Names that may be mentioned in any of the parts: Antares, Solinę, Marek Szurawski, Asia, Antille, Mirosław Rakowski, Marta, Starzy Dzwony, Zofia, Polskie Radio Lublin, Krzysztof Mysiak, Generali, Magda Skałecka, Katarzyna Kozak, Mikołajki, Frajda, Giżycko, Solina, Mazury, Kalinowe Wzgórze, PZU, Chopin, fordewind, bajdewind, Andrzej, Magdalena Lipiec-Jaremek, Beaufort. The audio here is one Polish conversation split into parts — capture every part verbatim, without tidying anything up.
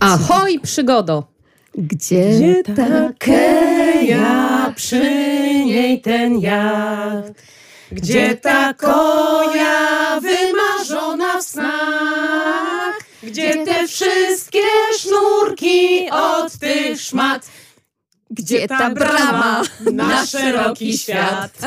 Ahoj, przygodo! Gdzie, Gdzie ta keja, przy niej ten jacht? Gdzie ta koja wymarzona w snach? Gdzie te wszystkie sznurki od tych szmat? Gdzie ta brama na szeroki świat?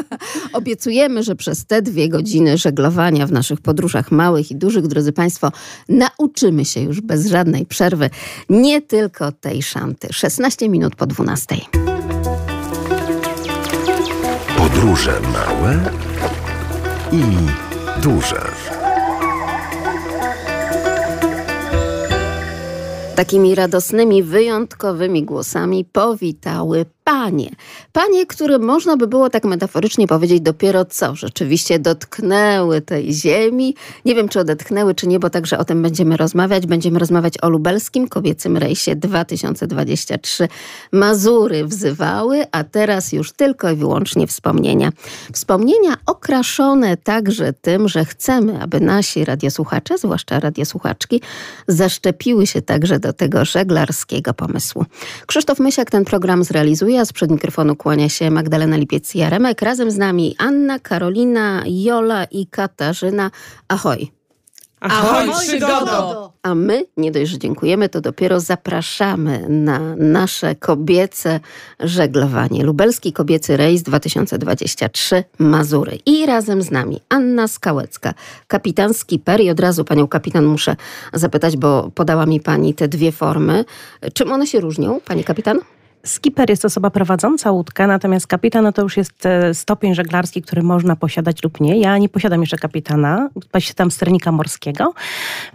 Obiecujemy, że przez te dwie godziny żeglowania w naszych podróżach małych i dużych, drodzy Państwo, nauczymy się już bez żadnej przerwy nie tylko tej szanty. szesnaście minut po dwunastej. Podróże małe i duże. Takimi radosnymi, wyjątkowymi głosami powitały panie. Panie, które można by było tak metaforycznie powiedzieć dopiero co. Rzeczywiście dotknęły tej ziemi. Nie wiem, czy odetchnęły, czy nie, bo także o tym będziemy rozmawiać. Będziemy rozmawiać o Lubelskim Kobiecym Rejsie dwa tysiące dwudziestym trzecim. Mazury wzywały, a teraz już tylko i wyłącznie wspomnienia. Wspomnienia okraszone także tym, że chcemy, aby nasi radiosłuchacze, zwłaszcza radiosłuchaczki, zaszczepiły się także do tego żeglarskiego pomysłu. Krzysztof Mysiak ten program zrealizuje, a sprzed mikrofonu kłania się Magdalena Lipiec-Jaremek. Razem z nami Anna, Karolina, Jola i Katarzyna. Ahoj! Ahoj, przygodo! A my nie dość, że dziękujemy, to dopiero zapraszamy na nasze kobiece żeglowanie. Lubelski Kobiecy Rejs dwa tysiące dwudziesty trzeci Mazury. I razem z nami Anna Skałecka, kapitan skiper. I od razu panią kapitan muszę zapytać, bo podała mi pani te dwie formy. Czym one się różnią, pani kapitan? Skipper jest osoba prowadząca łódkę, natomiast kapitan no to już jest stopień żeglarski, który można posiadać lub nie. Ja nie posiadam jeszcze kapitana, posiadam sternika morskiego.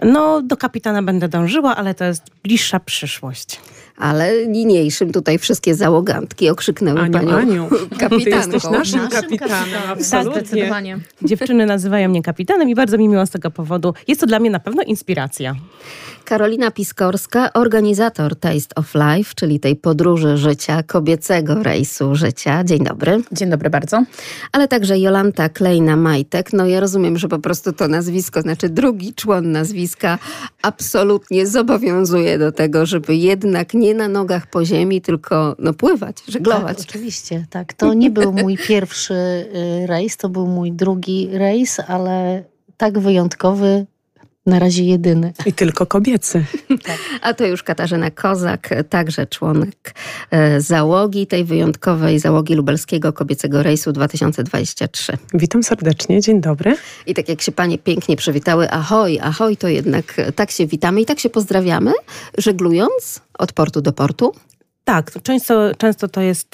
No, do kapitana będę dążyła, ale to jest bliższa przyszłość. Ale niniejszym tutaj wszystkie załogantki okrzyknęły Aniu, panią Aniu, kapitanką. Ty jesteś naszym, naszym kapitanem, absolutnie. Tak, dziewczyny nazywają mnie kapitanem i bardzo mi miło z tego powodu. Jest to dla mnie na pewno inspiracja. Karolina Piskorska, organizator Taste of Life, czyli tej podróży życia, kobiecego rejsu życia. Dzień dobry. Dzień dobry bardzo. Ale także Jolanta Klejna-Majtek. No ja rozumiem, że po prostu to nazwisko, znaczy drugi człon nazwiska absolutnie zobowiązuje do tego, żeby jednak nie na nogach po ziemi, tylko no, pływać, żeglować. Tak, oczywiście, tak. To nie był mój pierwszy rejs, to był mój drugi rejs, ale tak wyjątkowy, na razie jedyny. I tylko kobiecy. Tak. A to już Katarzyna Kozak, także członek załogi, tej wyjątkowej załogi Lubelskiego Kobiecego Rejsu dwa tysiące dwudziesty trzeci. Witam serdecznie, dzień dobry. I tak jak się panie pięknie przywitały, ahoj, ahoj, to jednak tak się witamy i tak się pozdrawiamy, żeglując od portu do portu. Tak, często, często to jest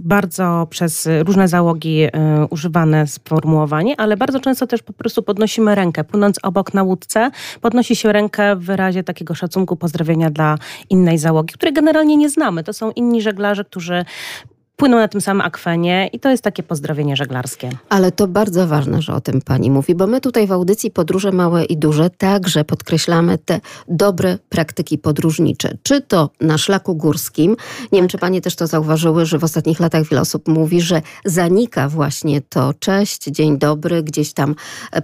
bardzo przez różne załogi y, używane sformułowanie, ale bardzo często też po prostu podnosimy rękę. Płynąc obok na łódce, podnosi się rękę w wyrazie takiego szacunku, pozdrowienia dla innej załogi, której generalnie nie znamy. To są inni żeglarze, którzy płyną na tym samym akwenie i to jest takie pozdrowienie żeglarskie. Ale to bardzo ważne, że o tym pani mówi, bo my tutaj w audycji Podróże Małe i Duże także podkreślamy te dobre praktyki podróżnicze. Czy to na szlaku górskim, nie wiem, czy panie też to zauważyły, że w ostatnich latach wiele osób mówi, że zanika właśnie to cześć, dzień dobry, gdzieś tam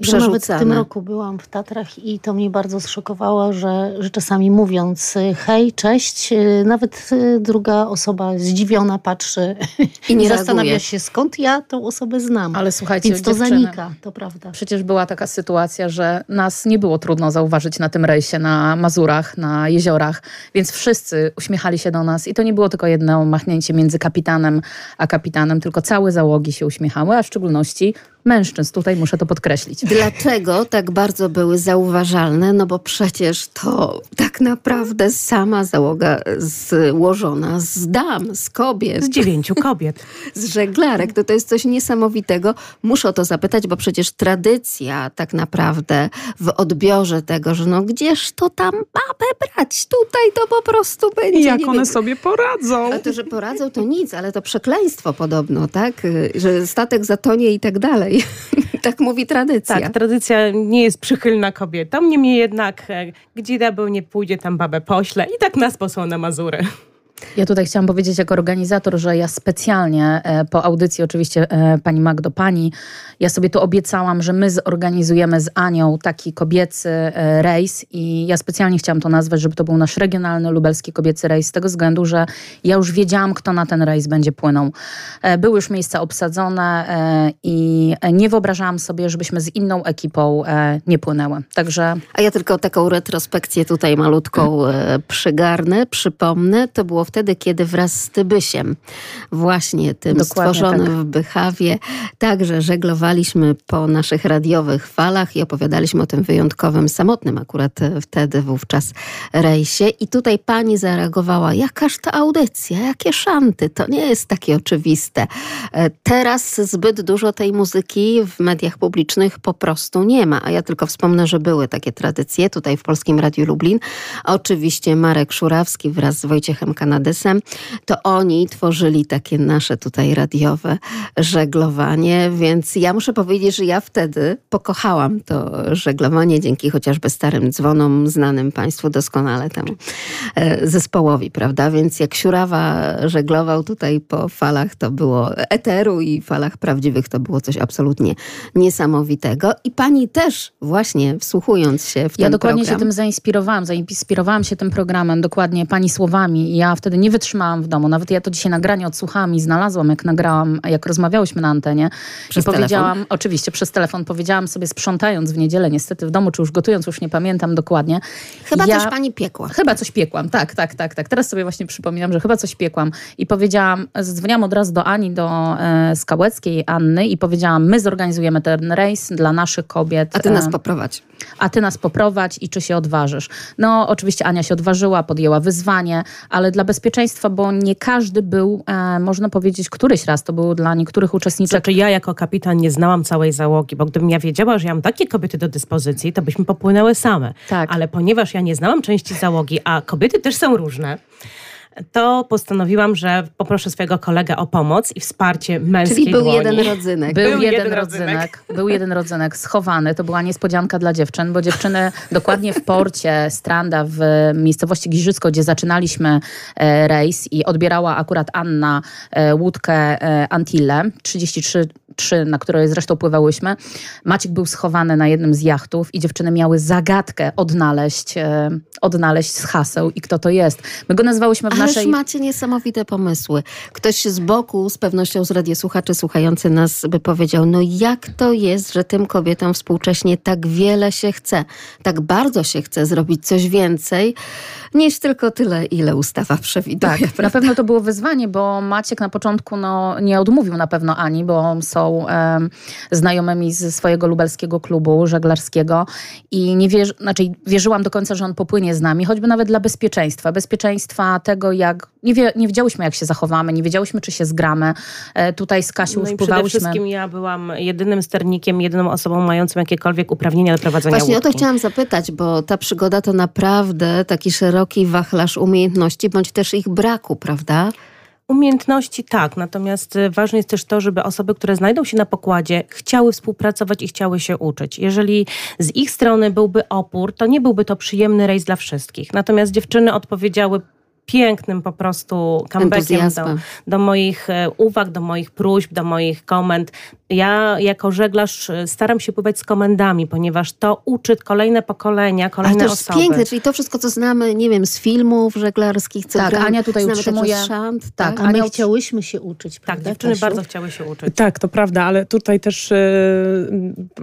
przerzucane. Ja nawet w tym roku byłam w Tatrach i to mnie bardzo zszokowało, że, że czasami mówiąc hej, cześć, nawet druga osoba zdziwiona patrzy i nie zastanawia się, skąd ja tą osobę znam. Ale słuchajcie, więc to zanika, to prawda. Przecież była taka sytuacja, że nas nie było trudno zauważyć na tym rejsie, na Mazurach, na jeziorach, więc wszyscy uśmiechali się do nas i to nie było tylko jedno machnięcie między kapitanem a kapitanem, tylko całe załogi się uśmiechały, a w szczególności mężczyzn. Tutaj muszę to podkreślić. Dlaczego tak bardzo były zauważalne? No bo przecież to tak naprawdę sama załoga złożona z dam, z kobiet. Z dziewięciu kobiet. Z żeglarek. To, to jest coś niesamowitego. Muszę o to zapytać, bo przecież tradycja tak naprawdę w odbiorze tego, że no gdzież to tam babę brać? Tutaj to po prostu będzie. I jak nie one wiem. sobie poradzą. A to, że poradzą to nic, ale to przekleństwo podobno, tak? Że statek zatonie i tak dalej. Tak mówi tradycja. Tak, tradycja nie jest przychylna kobietom, niemniej jednak gdzie diabeł nie pójdzie, tam babę pośle i tak nas posłał na Mazury. Ja tutaj chciałam powiedzieć jako organizator, że ja specjalnie po audycji, oczywiście pani Magdo, pani, ja sobie tu obiecałam, że my zorganizujemy z Anią taki kobiecy rejs i ja specjalnie chciałam to nazwać, żeby to był nasz regionalny lubelski kobiecy rejs, z tego względu, że ja już wiedziałam, kto na ten rejs będzie płynął. Były już miejsca obsadzone i nie wyobrażałam sobie, żebyśmy z inną ekipą nie płynęły. Także... A ja tylko taką retrospekcję tutaj malutką przygarnę, przypomnę. To było wtedy, kiedy wraz z Tybysiem, właśnie tym Dokładnie stworzonym tak. w Bychawie, także żeglowaliśmy po naszych radiowych falach i opowiadaliśmy o tym wyjątkowym, samotnym akurat wtedy, wówczas rejsie. I tutaj pani zareagowała, jakaż to audycja, jakie szanty, to nie jest takie oczywiste. Teraz zbyt dużo tej muzyki w mediach publicznych po prostu nie ma. A ja tylko wspomnę, że były takie tradycje tutaj w Polskim Radiu Lublin. Oczywiście Marek Szurawski wraz z Wojciechem Kanadysem, to oni tworzyli takie nasze tutaj radiowe żeglowanie, więc ja muszę powiedzieć, że ja wtedy pokochałam to żeglowanie dzięki chociażby Starym Dzwonom, znanym Państwu doskonale temu zespołowi, prawda? Więc jak Siurawa żeglował tutaj po falach, to było eteru i falach prawdziwych, to było coś absolutnie niesamowitego. I pani też właśnie wsłuchując się w ten program... Ja dokładnie program, się tym zainspirowałam, zainspirowałam się tym programem, dokładnie pani słowami. Ja wtedy nie wytrzymałam w domu, nawet ja to dzisiaj nagranie odsłuchałam i znalazłam, jak nagrałam, jak rozmawiałyśmy na antenie. Przez I telefon. powiedziałam, oczywiście przez telefon, powiedziałam sobie sprzątając w niedzielę niestety w domu, czy już gotując, już nie pamiętam dokładnie. Chyba ja, coś pani piekła. Chyba coś piekłam, tak, tak, tak, tak. Teraz sobie właśnie przypominam, że chyba coś piekłam i powiedziałam, zadzwoniłam od razu do Ani, do e, Skałeckiej Anny i powiedziałam, my zorganizujemy ten rejs dla naszych kobiet. A ty nas poprowadź. A ty nas poprowadź i czy się odważysz? No oczywiście Ania się odważyła, podjęła wyzwanie, ale dla bezpieczeństwa, bo nie każdy był, e, można powiedzieć, któryś raz to był dla niektórych uczestniczek. Znaczy ja jako kapitan nie znałam całej załogi, bo gdybym ja wiedziała, że ja mam takie kobiety do dyspozycji, to byśmy popłynęły same. Tak. Ale ponieważ ja nie znałam części załogi, a kobiety też są różne, to postanowiłam, że poproszę swojego kolegę o pomoc i wsparcie męskiej Czyli był dłoni. jeden rodzynek. Był, był jeden, jeden rodzynek. rodzynek. Był jeden rodzynek schowany. To była niespodzianka dla dziewczyn, bo dziewczyny dokładnie w porcie Stranda w miejscowości Giżycko, gdzie zaczynaliśmy e, rejs i odbierała akurat Anna e, łódkę e, Antille trzydzieści trzy, trzy, na której zresztą pływałyśmy. Maciek był schowany na jednym z jachtów i dziewczyny miały zagadkę odnaleźć, e, odnaleźć z haseł i kto to jest. My go nazwałyśmy w Naszej... Ależ macie niesamowite pomysły. Ktoś z boku, z pewnością z radiosłuchaczy słuchający nas, by powiedział, no jak to jest, że tym kobietom współcześnie tak wiele się chce, tak bardzo się chce zrobić coś więcej, niż tylko tyle, ile ustawa przewiduje. Tak, na pewno to było wyzwanie, bo Maciek na początku no, nie odmówił na pewno Ani, bo są e, znajomymi ze swojego lubelskiego klubu żeglarskiego i nie wierzy, znaczy, wierzyłam do końca, że on popłynie z nami, choćby nawet dla bezpieczeństwa. Bezpieczeństwa tego, jak nie, wie, nie wiedziałyśmy, jak się zachowamy, nie wiedziałyśmy, czy się zgramy. E, tutaj z Kasią no wpływałyśmy. Przede wszystkim ja byłam jedynym sternikiem, jedyną osobą mającą jakiekolwiek uprawnienia do prowadzenia Właśnie łódki. Właśnie o to chciałam zapytać, bo ta przygoda to naprawdę taki szeroki wachlarz umiejętności, bądź też ich braku, prawda? Umiejętności tak, natomiast ważne jest też to, żeby osoby, które znajdą się na pokładzie, chciały współpracować i chciały się uczyć. Jeżeli z ich strony byłby opór, to nie byłby to przyjemny rejs dla wszystkich. Natomiast dziewczyny odpowiedziały pięknym po prostu comebackiem do, do moich uwag, do moich próśb, do moich komend. Ja jako żeglarz staram się pływać z komendami, ponieważ to uczy kolejne pokolenia, kolejne osoby. Ale to jest piękne, czyli to wszystko, co znamy, nie wiem, z filmów żeglarskich, co tak, Ania tutaj utrzymuje. Szant, tak, tak, a my Ania... chciałyśmy się uczyć, prawda? Tak, dziewczyny bardzo chciały się uczyć. Tak, to prawda, ale tutaj też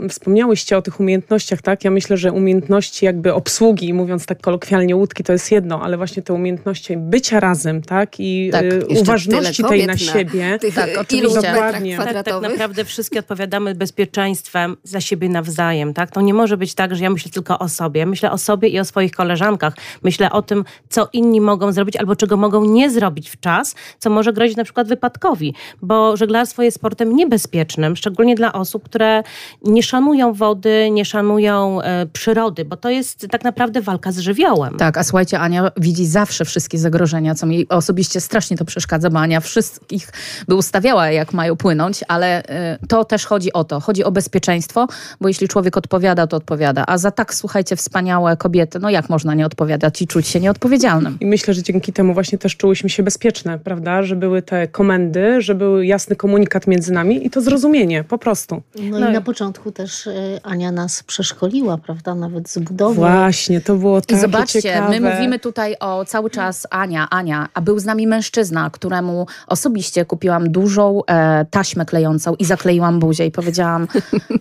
yy, wspomniałyście o tych umiejętnościach, tak? Ja myślę, że umiejętności jakby obsługi, mówiąc tak kolokwialnie, łódki to jest jedno, ale właśnie te umiejętności bycia razem, tak? I tak, uważności tej na, na siebie. Tych, tak, oczywiście. Dokładnie. Tak, tak naprawdę wszystkie odpowiadamy bezpieczeństwem za siebie nawzajem, tak? To nie może być tak, że ja myślę tylko o sobie. Myślę o sobie i o swoich koleżankach. Myślę o tym, co inni mogą zrobić albo czego mogą nie zrobić w czas, co może grozić na przykład wypadkowi, bo żeglarstwo jest sportem niebezpiecznym, szczególnie dla osób, które nie szanują wody, nie szanują e, przyrody, bo to jest tak naprawdę walka z żywiołem. Tak, a słuchajcie, Ania widzi zawsze wszystkie zagrożenia, co mi osobiście strasznie to przeszkadza, bo Ania wszystkich by ustawiała, jak mają płynąć, ale to też chodzi o to. Chodzi o bezpieczeństwo, bo jeśli człowiek odpowiada, to odpowiada. A za tak, słuchajcie, wspaniałe kobiety, no jak można nie odpowiadać i czuć się nieodpowiedzialnym? I myślę, że dzięki temu właśnie też czułyśmy się bezpieczne, prawda? Że były te komendy, że był jasny komunikat między nami i to zrozumienie, po prostu. No, no i na początku też Ania nas przeszkoliła, prawda? Nawet z budowy. Właśnie, to było takie ciekawe. I zobaczcie, my mówimy tutaj o cały czas Ania, Ania, a był z nami mężczyzna, któremu osobiście kupiłam dużą e, taśmę klejącą i zakleiłam buzię i powiedziałam,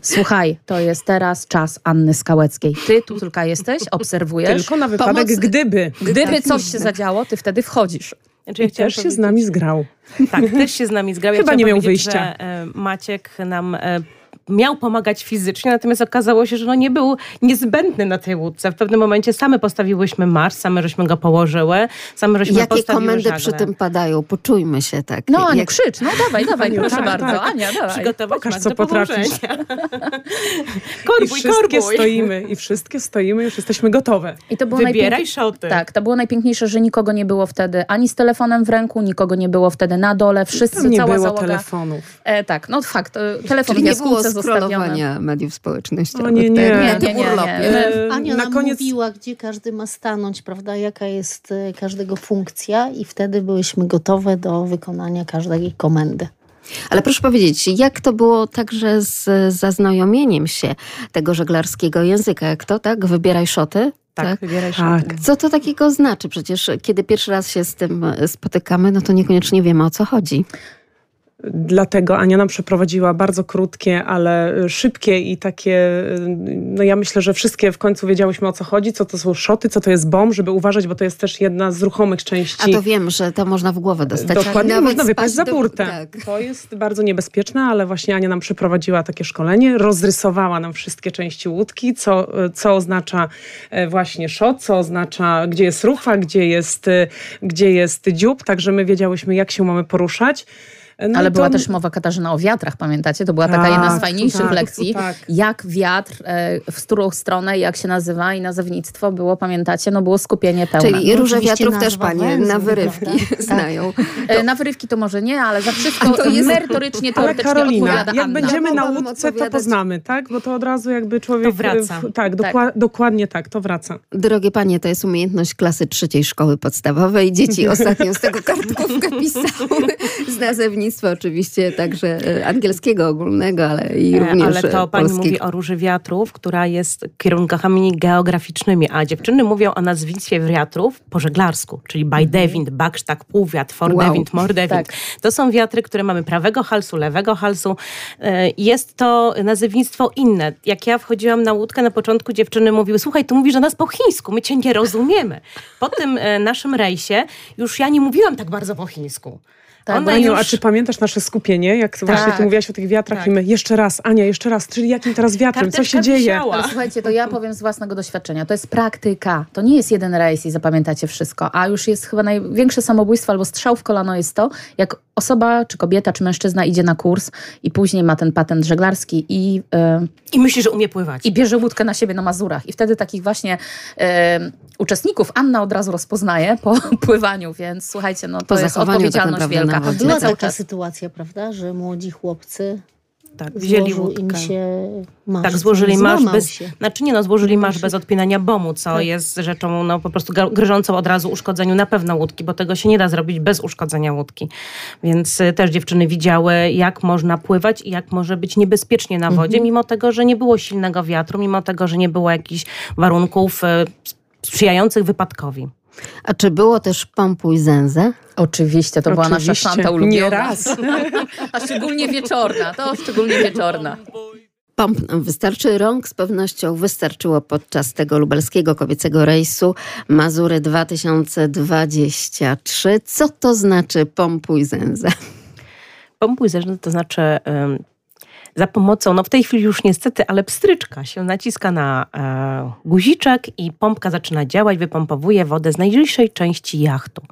słuchaj, to jest teraz czas Anny Skałeckiej. Ty tu tylko jesteś, obserwujesz. Tylko na wypadek Pomoc... gdyby. Gdyby coś się zadziało, ty wtedy wchodzisz. Znaczy, ja I też się z nami zgrał. Tak, też się z nami zgrał. Ja Chyba nie miał wyjścia. Że, e, Maciek nam... E, miał pomagać fizycznie, natomiast okazało się, że no nie był niezbędny na tej łódce. W pewnym momencie same postawiłyśmy marsz, same żeśmy go położyły, same żeśmy Jakie postawiły komendy żagle. Przy tym padają? Poczujmy się tak. No Ania, jak... krzycz, no dawaj, dawaj, proszę tak, bardzo. Tak. Ania, dawaj. Przygotować Pokaż, co potrafisz. korbuj, I wszystkie korbuj. stoimy, i wszystkie stoimy, już jesteśmy gotowe. I to było Wybieraj najpięk... szoty. Tak, to było najpiękniejsze, że nikogo nie było wtedy ani z telefonem w ręku, nikogo nie było wtedy na dole, wszyscy, nie cała było załoga. telefonów. E, tak, no fakt, telefon nie było scrollowania mediów społecznościowych. O nie, nie, nie, nie, nie, nie. Ania nam koniec... mówiła, gdzie każdy ma stanąć, prawda, jaka jest każdego funkcja i wtedy byłyśmy gotowe do wykonania każdej komendy. Ale proszę powiedzieć, jak to było także z zaznajomieniem się tego żeglarskiego języka? Jak to, tak? Wybieraj szoty? Tak, wybieraj szoty. Tak. Co to takiego znaczy? Przecież kiedy pierwszy raz się z tym spotykamy, no to niekoniecznie wiemy, o co chodzi. Dlatego Ania nam przeprowadziła bardzo krótkie, ale szybkie i takie, no ja myślę, że wszystkie w końcu wiedziałyśmy, o co chodzi, co to są szoty, co to jest bomb, żeby uważać, bo to jest też jedna z ruchomych części. A to wiem, że to można w głowę dostać. Dokładnie, tak, można wypaść za burtę. Do... Tak. To jest bardzo niebezpieczne, ale właśnie Ania nam przeprowadziła takie szkolenie, rozrysowała nam wszystkie części łódki, co, co oznacza właśnie szot, co oznacza, gdzie jest rufa, gdzie jest, gdzie jest dziób, także my wiedziałyśmy, jak się mamy poruszać. No ale to... była też mowa, Katarzyna, o wiatrach, pamiętacie? To była taka tak, jedna z fajniejszych tak, lekcji, tak. jak wiatr, e, w którą stronę, jak się nazywa i nazewnictwo było, pamiętacie? No było skupienie pełne. Czyli no, róże wiatrów też panie na wyrywki tak. znają. To... Na wyrywki to może nie, ale za wszystko to jest... merytorycznie, teoretycznie ale Karolina, odpowiada Anna. Jak będziemy na łódce, to poznamy, tak? Bo to od razu jakby człowiek... To wraca. W... Tak, dokła... tak, dokładnie tak, to wraca. Drogie panie, to jest umiejętność klasy trzeciej szkoły podstawowej. Dzieci ostatnio z tego kartkówkę pisały z nazewnictwa. Oczywiście także angielskiego ogólnego, ale i również Ale to pani polskich. Mówi o róży wiatrów, która jest kierunkami geograficznymi, a dziewczyny mówią o nazwisku wiatrów po żeglarsku, czyli bajdewind, baksztak, półwiatr, fordewind, wow. mordewind. Tak. To są wiatry, które mamy prawego halsu, lewego halsu. Jest to nazewnictwo inne. Jak ja wchodziłam na łódkę, na początku dziewczyny mówiły, słuchaj, tu mówisz do nas po chińsku, my cię nie rozumiemy. Po tym naszym rejsie już ja nie mówiłam tak bardzo po chińsku. Tak, Ona Aniu, już... A czy pamiętasz nasze skupienie? Jak tak, właśnie ty mówiłaś o tych wiatrach tak. i my jeszcze raz, Ania, jeszcze raz, czyli jakim teraz wiatrem? Karteczka Co się dzieje? Ale słuchajcie, to ja powiem z własnego doświadczenia. To jest praktyka. To nie jest jeden rejs i zapamiętacie wszystko. A już jest chyba największe samobójstwo albo strzał w kolano jest to, jak osoba, czy kobieta, czy mężczyzna idzie na kurs i później ma ten patent żeglarski i... Yy, I myśli, że umie pływać. I bierze łódkę na siebie na Mazurach. I wtedy takich właśnie yy, uczestników Anna od razu rozpoznaje po pływaniu, więc słuchajcie, no to po jest odpowiedzialność wielka. A była taka sytuacja, prawda, że młodzi chłopcy tak, wzięli łódkę. Im się marsz, tak, złożyli marsz bez, się. Znaczy nie, no, złożyli marsz bez odpinania bomu, co tak. jest rzeczą no, po prostu grożącą od razu uszkodzeniu na pewno łódki, bo tego się nie da zrobić bez uszkodzenia łódki. Więc y, też dziewczyny widziały, jak można pływać i jak może być niebezpiecznie na wodzie, mhm. mimo tego, że nie było silnego wiatru, mimo tego, że nie było jakichś warunków y, sprzyjających wypadkowi. A czy było też pompuj zęzę? Oczywiście, to Oczywiście. była nasza szanta ulubiona. Nie raz. A szczególnie wieczorna, to szczególnie wieczorna. Pomp nam wystarczy rąk, z pewnością wystarczyło podczas tego lubelskiego kobiecego rejsu Mazury dwa tysiące dwadzieścia trzy. Co to znaczy pompuj zęzę? Pompuj zęzę to znaczy... Um, za pomocą, no w tej chwili już niestety, ale pstryczka się naciska na e, guziczek i pompka zaczyna działać, wypompowuje wodę z najbliższej części jachtu.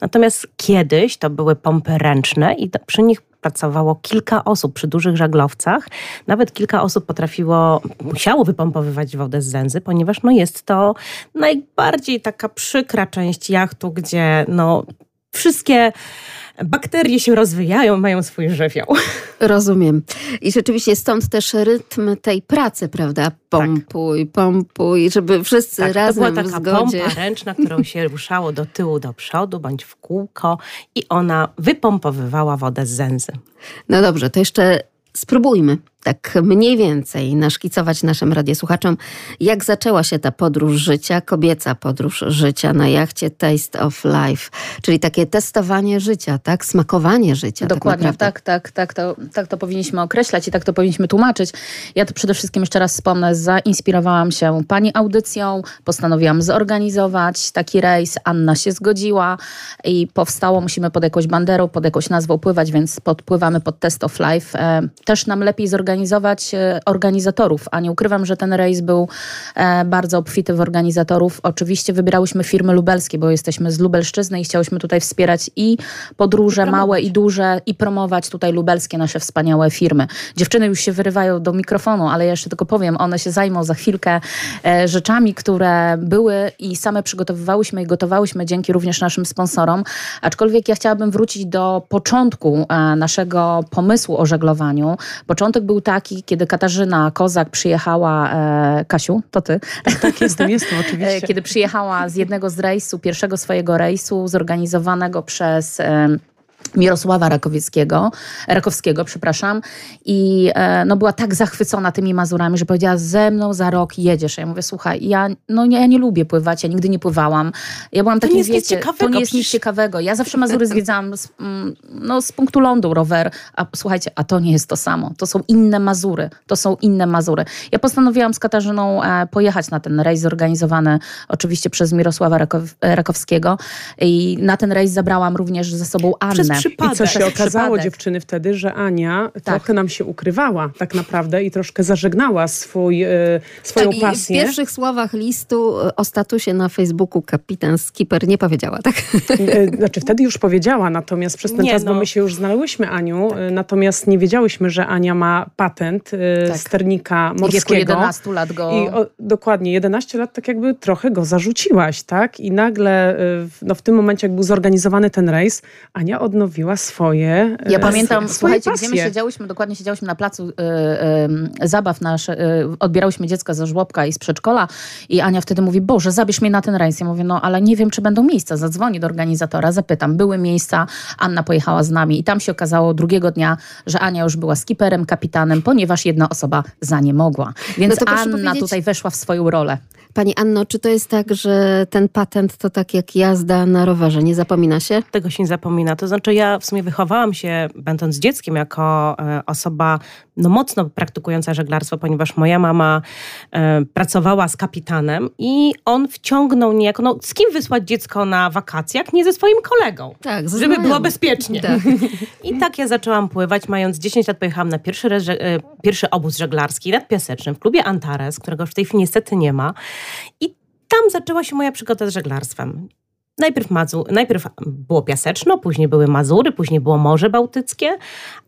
Natomiast kiedyś to były pompy ręczne i to, przy nich pracowało kilka osób przy dużych żaglowcach. Nawet kilka osób potrafiło, musiało wypompowywać wodę z zęzy, ponieważ no jest to najbardziej taka przykra część jachtu, gdzie no wszystkie bakterie się rozwijają, mają swój żywioł. Rozumiem. I rzeczywiście stąd też rytm tej pracy, prawda? Pompuj, tak. pompuj, żeby wszyscy tak, razem w zgodzie. To była taka pompa ręczna, którą się ruszało do tyłu, do przodu, bądź w kółko i ona wypompowywała wodę z zęzy. No dobrze, to jeszcze spróbujmy tak mniej więcej naszkicować naszym radiosłuchaczom, jak zaczęła się ta podróż życia, kobieca podróż życia na jachcie Taste of Life, czyli takie testowanie życia, tak? Smakowanie życia. Dokładnie, tak, tak, tak, tak, to, tak to powinniśmy określać i tak to powinniśmy tłumaczyć. Ja to przede wszystkim jeszcze raz wspomnę, zainspirowałam się pani audycją, postanowiłam zorganizować taki rejs, Anna się zgodziła i powstało, musimy pod jakąś banderą, pod jakąś nazwą pływać, więc podpływamy pod Taste of Life. Też nam lepiej zorganizować organizować organizatorów, a nie ukrywam, że ten rejs był bardzo obfity w organizatorów. Oczywiście wybierałyśmy firmy lubelskie, bo jesteśmy z Lubelszczyzny i chciałyśmy tutaj wspierać i podróże i małe i duże i promować tutaj lubelskie nasze wspaniałe firmy. Dziewczyny już się wyrywają do mikrofonu, ale ja jeszcze tylko powiem, one się zajmą za chwilkę rzeczami, które były i same przygotowywałyśmy i gotowałyśmy dzięki również naszym sponsorom. Aczkolwiek ja chciałabym wrócić do początku naszego pomysłu o żeglowaniu. Początek był taki, kiedy Katarzyna Kozak przyjechała, e, Kasiu, to ty. Tak, tak jestem, jestem oczywiście. Kiedy przyjechała z jednego z rejsu, pierwszego swojego rejsu zorganizowanego przez E, Mirosława Rakowskiego, Rakowskiego, przepraszam, i e, no, była tak zachwycona tymi Mazurami, że powiedziała, ze mną za rok jedziesz. Ja mówię, słuchaj, ja, no, ja nie lubię pływać, ja nigdy nie pływałam. Ja byłam takim, wiecie, to nie jest nic ciekawego. Ja zawsze Mazury zwiedzałam z, no, z punktu lądu rower, a słuchajcie, a to nie jest to samo. To są inne Mazury, to są inne Mazury. Ja postanowiłam z Katarzyną e, pojechać na ten rejs zorganizowany oczywiście przez Mirosława Rakow- Rakowskiego i na ten rejs zabrałam również ze sobą Annę. Przypadek. I co się okazało, Przypadek. dziewczyny, wtedy, że Ania tak. trochę nam się ukrywała tak naprawdę i troszkę zażegnała swój, e, swoją I pasję. I w pierwszych słowach listu o statusie na Facebooku kapitan Skipper nie powiedziała, tak? E, znaczy wtedy już powiedziała, natomiast przez ten nie, czas, no. bo my się już znalełyśmy, Aniu, tak. e, natomiast nie wiedziałyśmy, że Ania ma patent e, tak. sternika morskiego. I jedenaście lat go... I o, dokładnie, jedenaście lat tak jakby trochę go zarzuciłaś, tak? I nagle, e, no w tym momencie jak był zorganizowany ten rejs, Ania odnowiła swoje Ja pamiętam, swoje, słuchajcie, pasje. Gdzie my siedziałyśmy, dokładnie siedziałyśmy na placu y, y, zabaw nasze, y, odbierałyśmy dziecka ze żłobka i z przedszkola i Ania wtedy mówi, Boże, zabierz mnie na ten rejs. Ja mówię, no ale nie wiem, czy będą miejsca. Zadzwoni do organizatora, zapytam. Były miejsca, Anna pojechała z nami i tam się okazało drugiego dnia, że Ania już była skiperem, kapitanem, ponieważ jedna osoba za nie mogła. Więc no Anna powiedzieć... tutaj weszła w swoją rolę. Pani Anno, czy to jest tak, że ten patent to tak jak jazda na rowerze, nie zapomina się? Tego się nie zapomina. To znaczy ja w sumie wychowałam się, będąc dzieckiem, jako osoba no, mocno praktykująca żeglarstwo, ponieważ moja mama e, pracowała z kapitanem i on wciągnął niejako, no z kim wysłać dziecko na wakacje, jak nie ze swoim kolegą, tak, żeby znajomym. Było bezpiecznie. Tak. I tak ja zaczęłam pływać, mając dziesięć lat pojechałam na pierwszy, reże, pierwszy obóz żeglarski nad Piasecznem w klubie Antares, którego już w tej chwili niestety nie ma. I tam zaczęła się moja przygoda z żeglarstwem. Najpierw, Mazu, najpierw było Piaseczno, później były Mazury, później było Morze Bałtyckie,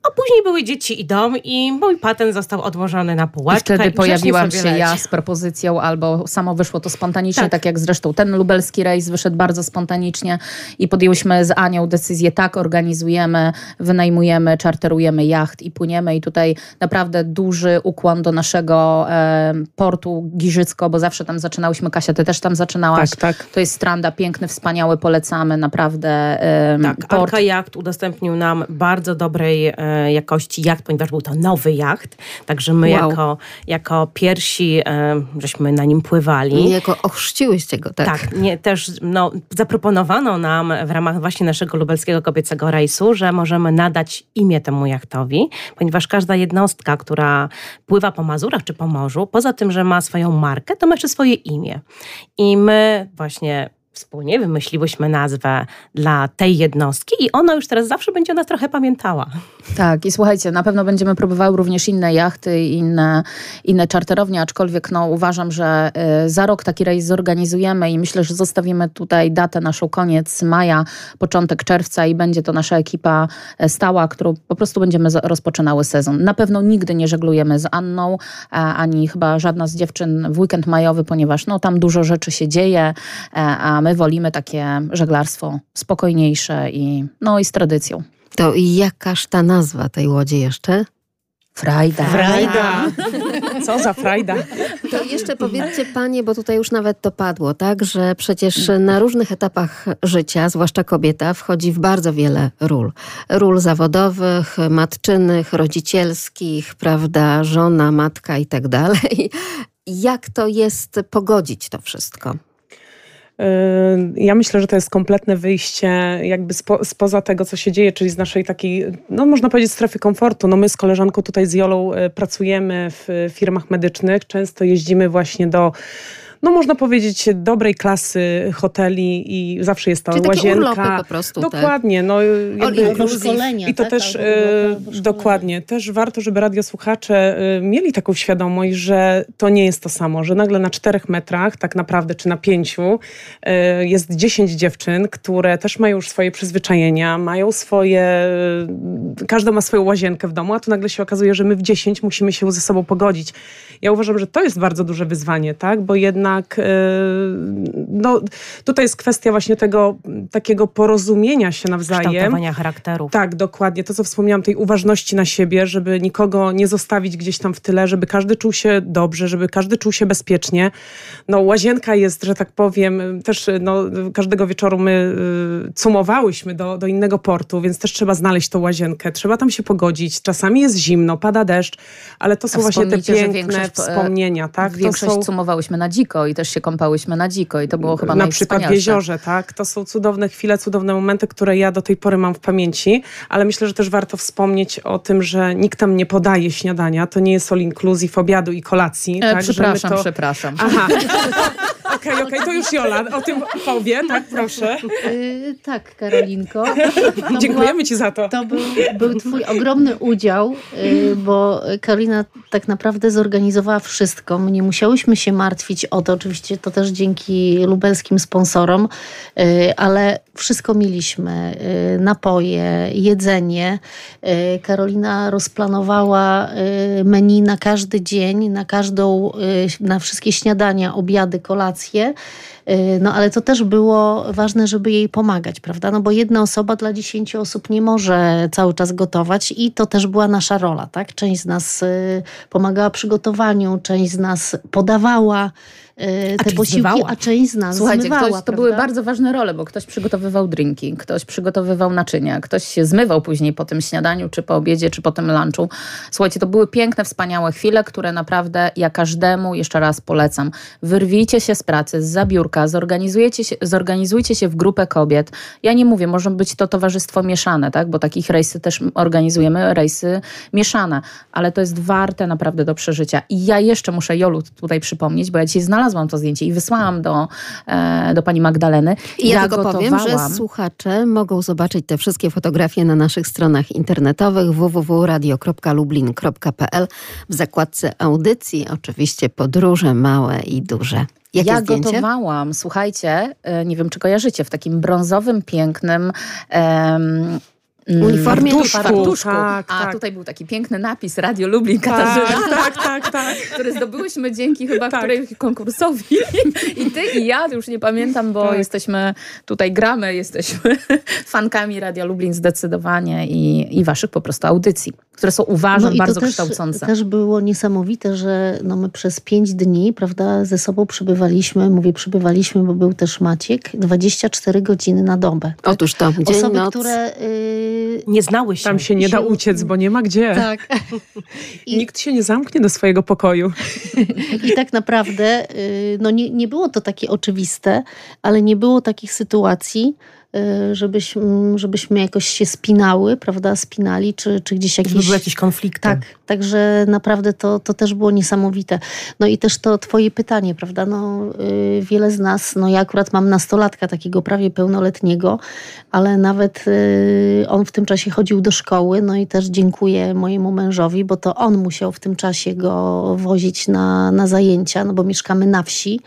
a później były dzieci i dom i mój patent został odłożony na półeczkę. I wtedy i pojawiłam się leć. ja z propozycją, albo samo wyszło to spontanicznie, tak. tak jak zresztą ten lubelski rejs wyszedł bardzo spontanicznie i podjęłyśmy z Anią decyzję, tak, organizujemy, wynajmujemy, czarterujemy jacht i płyniemy. I tutaj naprawdę duży ukłon do naszego e, portu Giżycko, bo zawsze tam zaczynałyśmy. Kasia, ty też tam zaczynałaś. Tak, tak. To jest stranda, piękny, wspaniały. Polecamy naprawdę y, Tak, port. Arka Jacht udostępnił nam bardzo dobrej y, jakości jacht, ponieważ był to nowy jacht, także my wow. jako, jako pierwsi y, żeśmy na nim pływali. I jako ochrzciłyście go, tak? Tak, nie, też no, zaproponowano nam w ramach właśnie naszego lubelskiego kobiecego rejsu, że możemy nadać imię temu jachtowi, ponieważ każda jednostka, która pływa po Mazurach czy po morzu, poza tym, że ma swoją markę, to ma jeszcze swoje imię. I my właśnie wspólnie wymyśliłyśmy nazwę dla tej jednostki i ona już teraz zawsze będzie nas trochę pamiętała. Tak, i słuchajcie, na pewno będziemy próbowały również inne jachty i inne, inne czarterownie, aczkolwiek no, uważam, że y, za rok taki rejs zorganizujemy i myślę, że zostawimy tutaj datę naszą koniec maja, początek czerwca i będzie to nasza ekipa stała, którą po prostu będziemy rozpoczynały sezon. Na pewno nigdy nie żeglujemy z Anną, a, ani chyba żadna z dziewczyn w weekend majowy, ponieważ no, tam dużo rzeczy się dzieje, a my wolimy takie żeglarstwo spokojniejsze i, no, i z tradycją. To i jakaż ta nazwa tej łodzi jeszcze? Frajda. Frajda. Co za frajda. To jeszcze powiedzcie panie, bo tutaj już nawet to padło, tak, że przecież na różnych etapach życia, zwłaszcza kobieta, wchodzi w bardzo wiele ról. Ról zawodowych, matczynych, rodzicielskich, prawda, żona, matka i tak dalej. Jak to jest pogodzić to wszystko? Ja myślę, że to jest kompletne wyjście jakby spo, spoza tego, co się dzieje, czyli z naszej takiej, no można powiedzieć, strefy komfortu. No my z koleżanką tutaj z Jolą pracujemy w firmach medycznych, często jeździmy właśnie do, no można powiedzieć, dobrej klasy hoteli i zawsze jest ta czyli łazienka. Takie urlopy po prostu. Dokładnie. Tak? No, jakby, szkolenia, i to tak? też, e, dokładnie, też warto, żeby radiosłuchacze e, mieli taką świadomość, że to nie jest to samo, że nagle na czterech metrach tak naprawdę, czy na pięciu e, jest dziesięć dziewczyn, które też mają już swoje przyzwyczajenia, mają swoje, e, każda ma swoją łazienkę w domu, a tu nagle się okazuje, że my w dziesięć musimy się ze sobą pogodzić. Ja uważam, że to jest bardzo duże wyzwanie, tak, bo jedna no, tutaj jest kwestia właśnie tego takiego porozumienia się nawzajem. Kształtowania charakterów. Tak, dokładnie. To, co wspomniałam, tej uważności na siebie, żeby nikogo nie zostawić gdzieś tam w tyle, żeby każdy czuł się dobrze, żeby każdy czuł się bezpiecznie. No, łazienka jest, że tak powiem, też no, każdego wieczoru my y, cumowałyśmy do, do innego portu, więc też trzeba znaleźć tą łazienkę. Trzeba tam się pogodzić. Czasami jest zimno, pada deszcz, ale to są właśnie te piękne wspomnienia. Tak? Większość są... cumowałyśmy na dziko. I też się kąpałyśmy na dziko i to było chyba na przykład w jeziorze, tak? To są cudowne chwile, cudowne momenty, które ja do tej pory mam w pamięci, ale myślę, że też warto wspomnieć o tym, że nikt tam nie podaje śniadania, to nie jest all inclusive obiadu i kolacji. E, tak? Przepraszam, to... przepraszam. Aha. Okej, okay, okay, to już Jola o tym powie, tak? Proszę. Yy, tak, Karolinko. Dziękujemy była, Ci za to. To był, był Twój ogromny udział, yy, bo Karolina tak naprawdę zorganizowała wszystko. My nie musiałyśmy się martwić o to. Oczywiście to też dzięki lubelskim sponsorom, yy, ale wszystko mieliśmy. Yy, napoje, jedzenie. Yy, Karolina rozplanowała yy, menu na każdy dzień, na każdą, yy, na wszystkie śniadania, obiady, kolacje. No ale to też było ważne, żeby jej pomagać, prawda? No bo jedna osoba dla dziesięciu osób nie może cały czas gotować i to też była nasza rola, tak? Część z nas pomagała przygotowaniu, część z nas podawała te a posiłki, zbywała. A część z nas Słuchajcie, zmywała, ktoś, to były bardzo ważne role, bo ktoś przygotowywał drinki, ktoś przygotowywał naczynia, ktoś się zmywał później po tym śniadaniu, czy po obiedzie, czy po tym lunchu. Słuchajcie, to były piękne, wspaniałe chwile, które naprawdę ja każdemu, jeszcze raz polecam, wyrwijcie się z pracy, z za biurka, zorganizujecie się, zorganizujcie się w grupę kobiet. Ja nie mówię, może być to towarzystwo mieszane, tak? Bo takich rejsy też organizujemy, rejsy mieszane, ale to jest warte naprawdę do przeżycia. I ja jeszcze muszę Jolu tutaj przypomnieć, bo ja dzisiaj znalazłam Znalazłam to zdjęcie i wysłałam do, do pani Magdaleny. I ja, ja tylko gotowałam. Powiem, że słuchacze mogą zobaczyć te wszystkie fotografie na naszych stronach internetowych w w w kropka radio kropka lublin kropka p l w zakładce audycji. Oczywiście podróże małe i duże. Jakie ja zdjęcie? Gotowałam, słuchajcie, nie wiem czy kojarzycie, w takim brązowym, pięknym... Um, uniformie fartuszku. fartuszku. Tak, A tak. Tutaj był taki piękny napis Radio Lublin Katarzyna, tak, tak, tak, tak. który zdobyłyśmy dzięki chyba tak. której konkursowi. I ty i ja, już nie pamiętam, bo tak. jesteśmy tutaj, gramy, jesteśmy fankami Radia Lublin zdecydowanie i, i waszych po prostu audycji, które są uważam no bardzo też, kształcące. Też było niesamowite, że no my przez pięć dni, prawda, ze sobą przybywaliśmy, mówię przybywaliśmy, bo był też Maciek, dwadzieścia cztery godziny na dobę. Tak? Otóż to, dzień, Osoby, noc. które... Yy, Nie znały się. Tam się nie da uciec, bo nie ma gdzie. Tak. I nikt się nie zamknie do swojego pokoju. I tak naprawdę no nie, nie było to takie oczywiste, ale nie było takich sytuacji, żebyśmy, żebyśmy jakoś się spinały, prawda, spinali, czy, czy gdzieś jakieś... Żeby były jakieś konflikty. Tak, także naprawdę to, to też było niesamowite. No i też to twoje pytanie, prawda, no yy, wiele z nas, no ja akurat mam nastolatka, takiego prawie pełnoletniego, ale nawet yy, on w tym czasie chodził do szkoły, no i też dziękuję mojemu mężowi, bo to on musiał w tym czasie go wozić na, na zajęcia, no bo mieszkamy na wsi.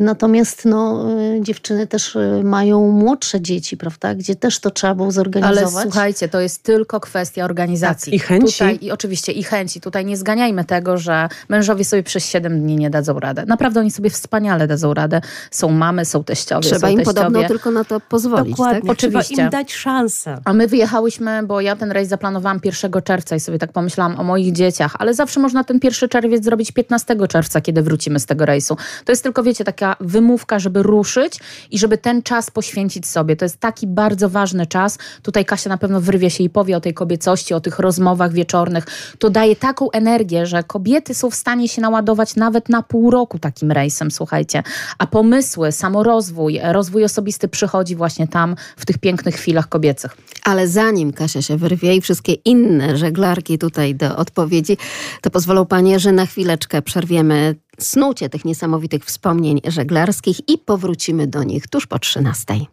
Natomiast no, dziewczyny też mają młodsze dzieci, prawda, gdzie też to trzeba było zorganizować. Ale słuchajcie, to jest tylko kwestia organizacji. Tak, i chęci. Tutaj, i oczywiście i chęci. Tutaj nie zganiajmy tego, że mężowie sobie przez siedem dni nie dadzą radę. Naprawdę oni sobie wspaniale dadzą radę. Są mamy, są teściowie. Trzeba są im teściowie. Podobno tylko na to pozwolić. Dokładnie. Tak? Oczywiście. Trzeba im dać szansę. A my wyjechałyśmy, bo ja ten rejs zaplanowałam pierwszego czerwca i sobie tak pomyślałam o moich dzieciach, ale zawsze można ten pierwszy czerwiec zrobić piętnastego czerwca, kiedy wrócimy z tego rejsu. To jest tylko, wiecie, taka wymówka, żeby ruszyć i żeby ten czas poświęcić sobie. To jest taki bardzo ważny czas. Tutaj Kasia na pewno wyrwie się i powie o tej kobiecości, o tych rozmowach wieczornych. To daje taką energię, że kobiety są w stanie się naładować nawet na pół roku takim rejsem, słuchajcie. A pomysły, samorozwój, rozwój osobisty przychodzi właśnie tam, w tych pięknych chwilach kobiecych. Ale zanim Kasia się wyrwie i wszystkie inne żeglarki tutaj do odpowiedzi, to pozwolą panie, że na chwileczkę przerwiemy snucie tych niesamowitych wspomnień żeglarskich i powrócimy do nich tuż po trzynastej.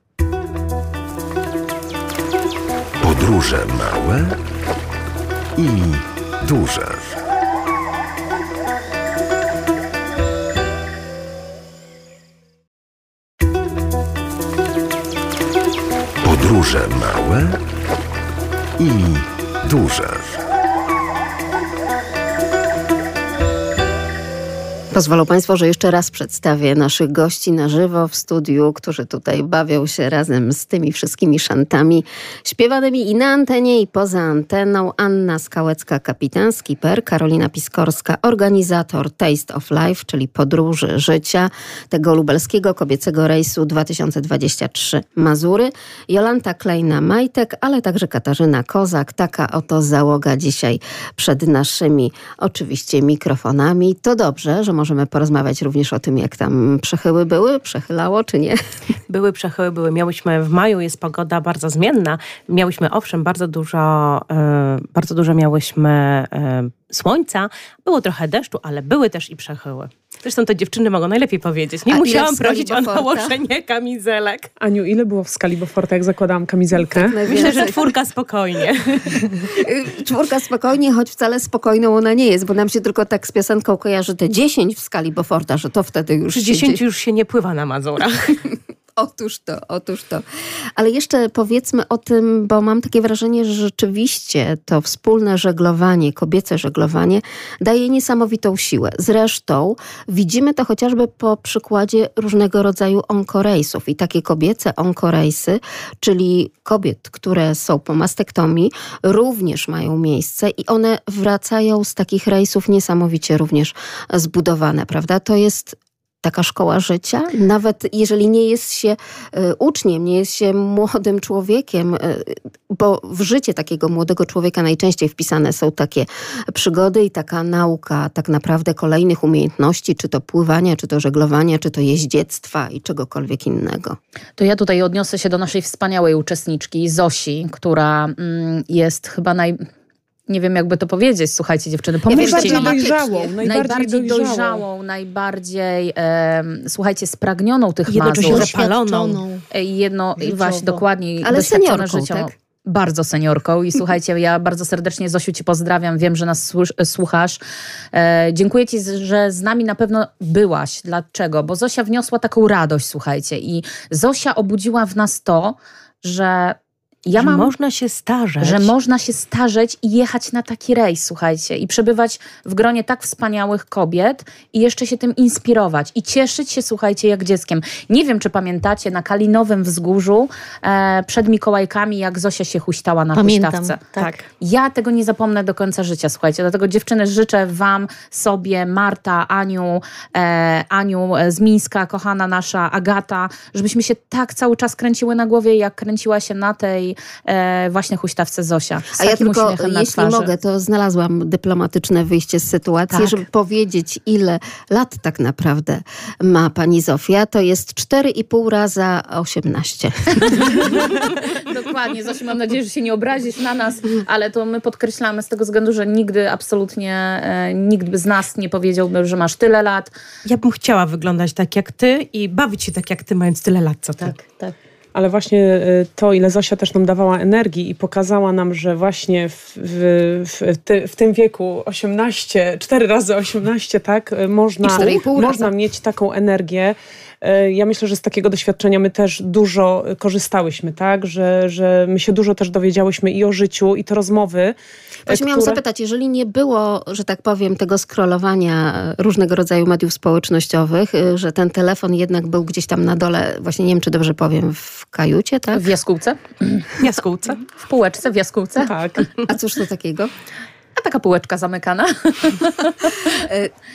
Podróże małe i duże. Podróże małe i duże. Pozwolą państwo, że jeszcze raz przedstawię naszych gości na żywo w studiu, którzy tutaj bawią się razem z tymi wszystkimi szantami śpiewanymi i na antenie, i poza anteną. Anna Skałecka, kapitan, skiper, Karolina Piskorska, organizator Taste of Life, czyli podróży życia, tego lubelskiego kobiecego rejsu dwa tysiące dwudziesty trzeci Mazury, Jolanta Klejna-Majtek, ale także Katarzyna Kozak. Taka oto załoga dzisiaj przed naszymi oczywiście mikrofonami. To dobrze, że możemy porozmawiać również o tym, jak tam przechyły były, przechylało czy nie? Były przechyły, były. Miałyśmy w maju, jest pogoda bardzo zmienna. Miałyśmy owszem, bardzo dużo, y, bardzo dużo miałyśmy y, słońca, było trochę deszczu, ale były też i przechyły. Zresztą te dziewczyny mogą najlepiej powiedzieć. Nie A musiałam prosić o nałożenie kamizelek. Aniu, ile było w skali Beauforta, jak zakładałam kamizelkę? Tak, myślę, że czwórka spokojnie. Czwórka spokojnie, choć wcale spokojną ona nie jest, bo nam się tylko tak z piosenką kojarzy te dziesięć w skali Beauforta, że to wtedy już... Przy dziesięciu już się nie pływa na Mazurach. Otóż to, otóż to. Ale jeszcze powiedzmy o tym, bo mam takie wrażenie, że rzeczywiście to wspólne żeglowanie, kobiece żeglowanie daje niesamowitą siłę. Zresztą widzimy to chociażby po przykładzie różnego rodzaju onkorejsów i takie kobiece onkorejsy, czyli kobiet, które są po mastektomii, również mają miejsce i one wracają z takich rejsów niesamowicie również zbudowane, prawda? To jest taka szkoła życia, nawet jeżeli nie jest się uczniem, nie jest się młodym człowiekiem, bo w życie takiego młodego człowieka najczęściej wpisane są takie przygody i taka nauka tak naprawdę kolejnych umiejętności, czy to pływania, czy to żeglowania, czy to jeździectwa i czegokolwiek innego. To ja tutaj odniosę się do naszej wspaniałej uczestniczki Zosi, która jest chyba naj... Nie wiem, jakby to powiedzieć. Słuchajcie, dziewczyny, pomóżcie mi. Dojrzałą, najbardziej, najbardziej dojrzałą, najbardziej, e, słuchajcie, spragnioną tych Mazur. Zapaloną. Jedno, właśnie, dokładnie. Ale seniorką, życią. Tak? Bardzo seniorką i słuchajcie, ja bardzo serdecznie, Zosiu, Cię pozdrawiam, wiem, że nas słuchasz. E, dziękuję Ci, że z nami na pewno byłaś. Dlaczego? Bo Zosia wniosła taką radość, słuchajcie, i Zosia obudziła w nas to, że... Ja że mam, można się starzeć. Że można się starzeć i jechać na taki rejs, słuchajcie, i przebywać w gronie tak wspaniałych kobiet i jeszcze się tym inspirować i cieszyć się, słuchajcie, jak dzieckiem. Nie wiem, czy pamiętacie, na Kalinowym Wzgórzu e, przed Mikołajkami, jak Zosia się huśtała na Pamiętam, huśtawce. Tak. Ja tego nie zapomnę do końca życia, słuchajcie, dlatego dziewczyny życzę wam, sobie, Marta, Aniu, e, Aniu z Mińska, kochana nasza Agata, żebyśmy się tak cały czas kręciły na głowie, jak kręciła się na tej i e, właśnie huśtawce Zosia. Z A ja tylko, jeśli mogę, to znalazłam dyplomatyczne wyjście z sytuacji, tak. żeby powiedzieć, ile lat tak naprawdę ma pani Zofia. To jest cztery i pół raza osiemnaście. Dokładnie. Zosiu, mam nadzieję, że się nie obrazisz na nas, ale to my podkreślamy z tego względu, że nigdy absolutnie e, nikt z nas nie powiedziałby, że masz tyle lat. Ja bym chciała wyglądać tak jak ty i bawić się tak jak ty, mając tyle lat co ty. Tak, tak. Ale właśnie to, ile Zosia też nam dawała energii i pokazała nam, że właśnie w, w, w, ty, w tym wieku osiemnaście, cztery razy osiemnaście, tak, można, można mieć taką energię. Ja myślę, że z takiego doświadczenia my też dużo korzystałyśmy, tak, że, że my się dużo też dowiedziałyśmy i o życiu, i te rozmowy. Właśnie które... miałam zapytać, jeżeli nie było, że tak powiem, tego scrollowania różnego rodzaju mediów społecznościowych, że ten telefon jednak był gdzieś tam na dole, właśnie nie wiem, czy dobrze powiem, w kajucie, tak? W jaskółce. W jaskółce. W półeczce, w jaskółce. No tak. A cóż to takiego? A taka półeczka zamykana.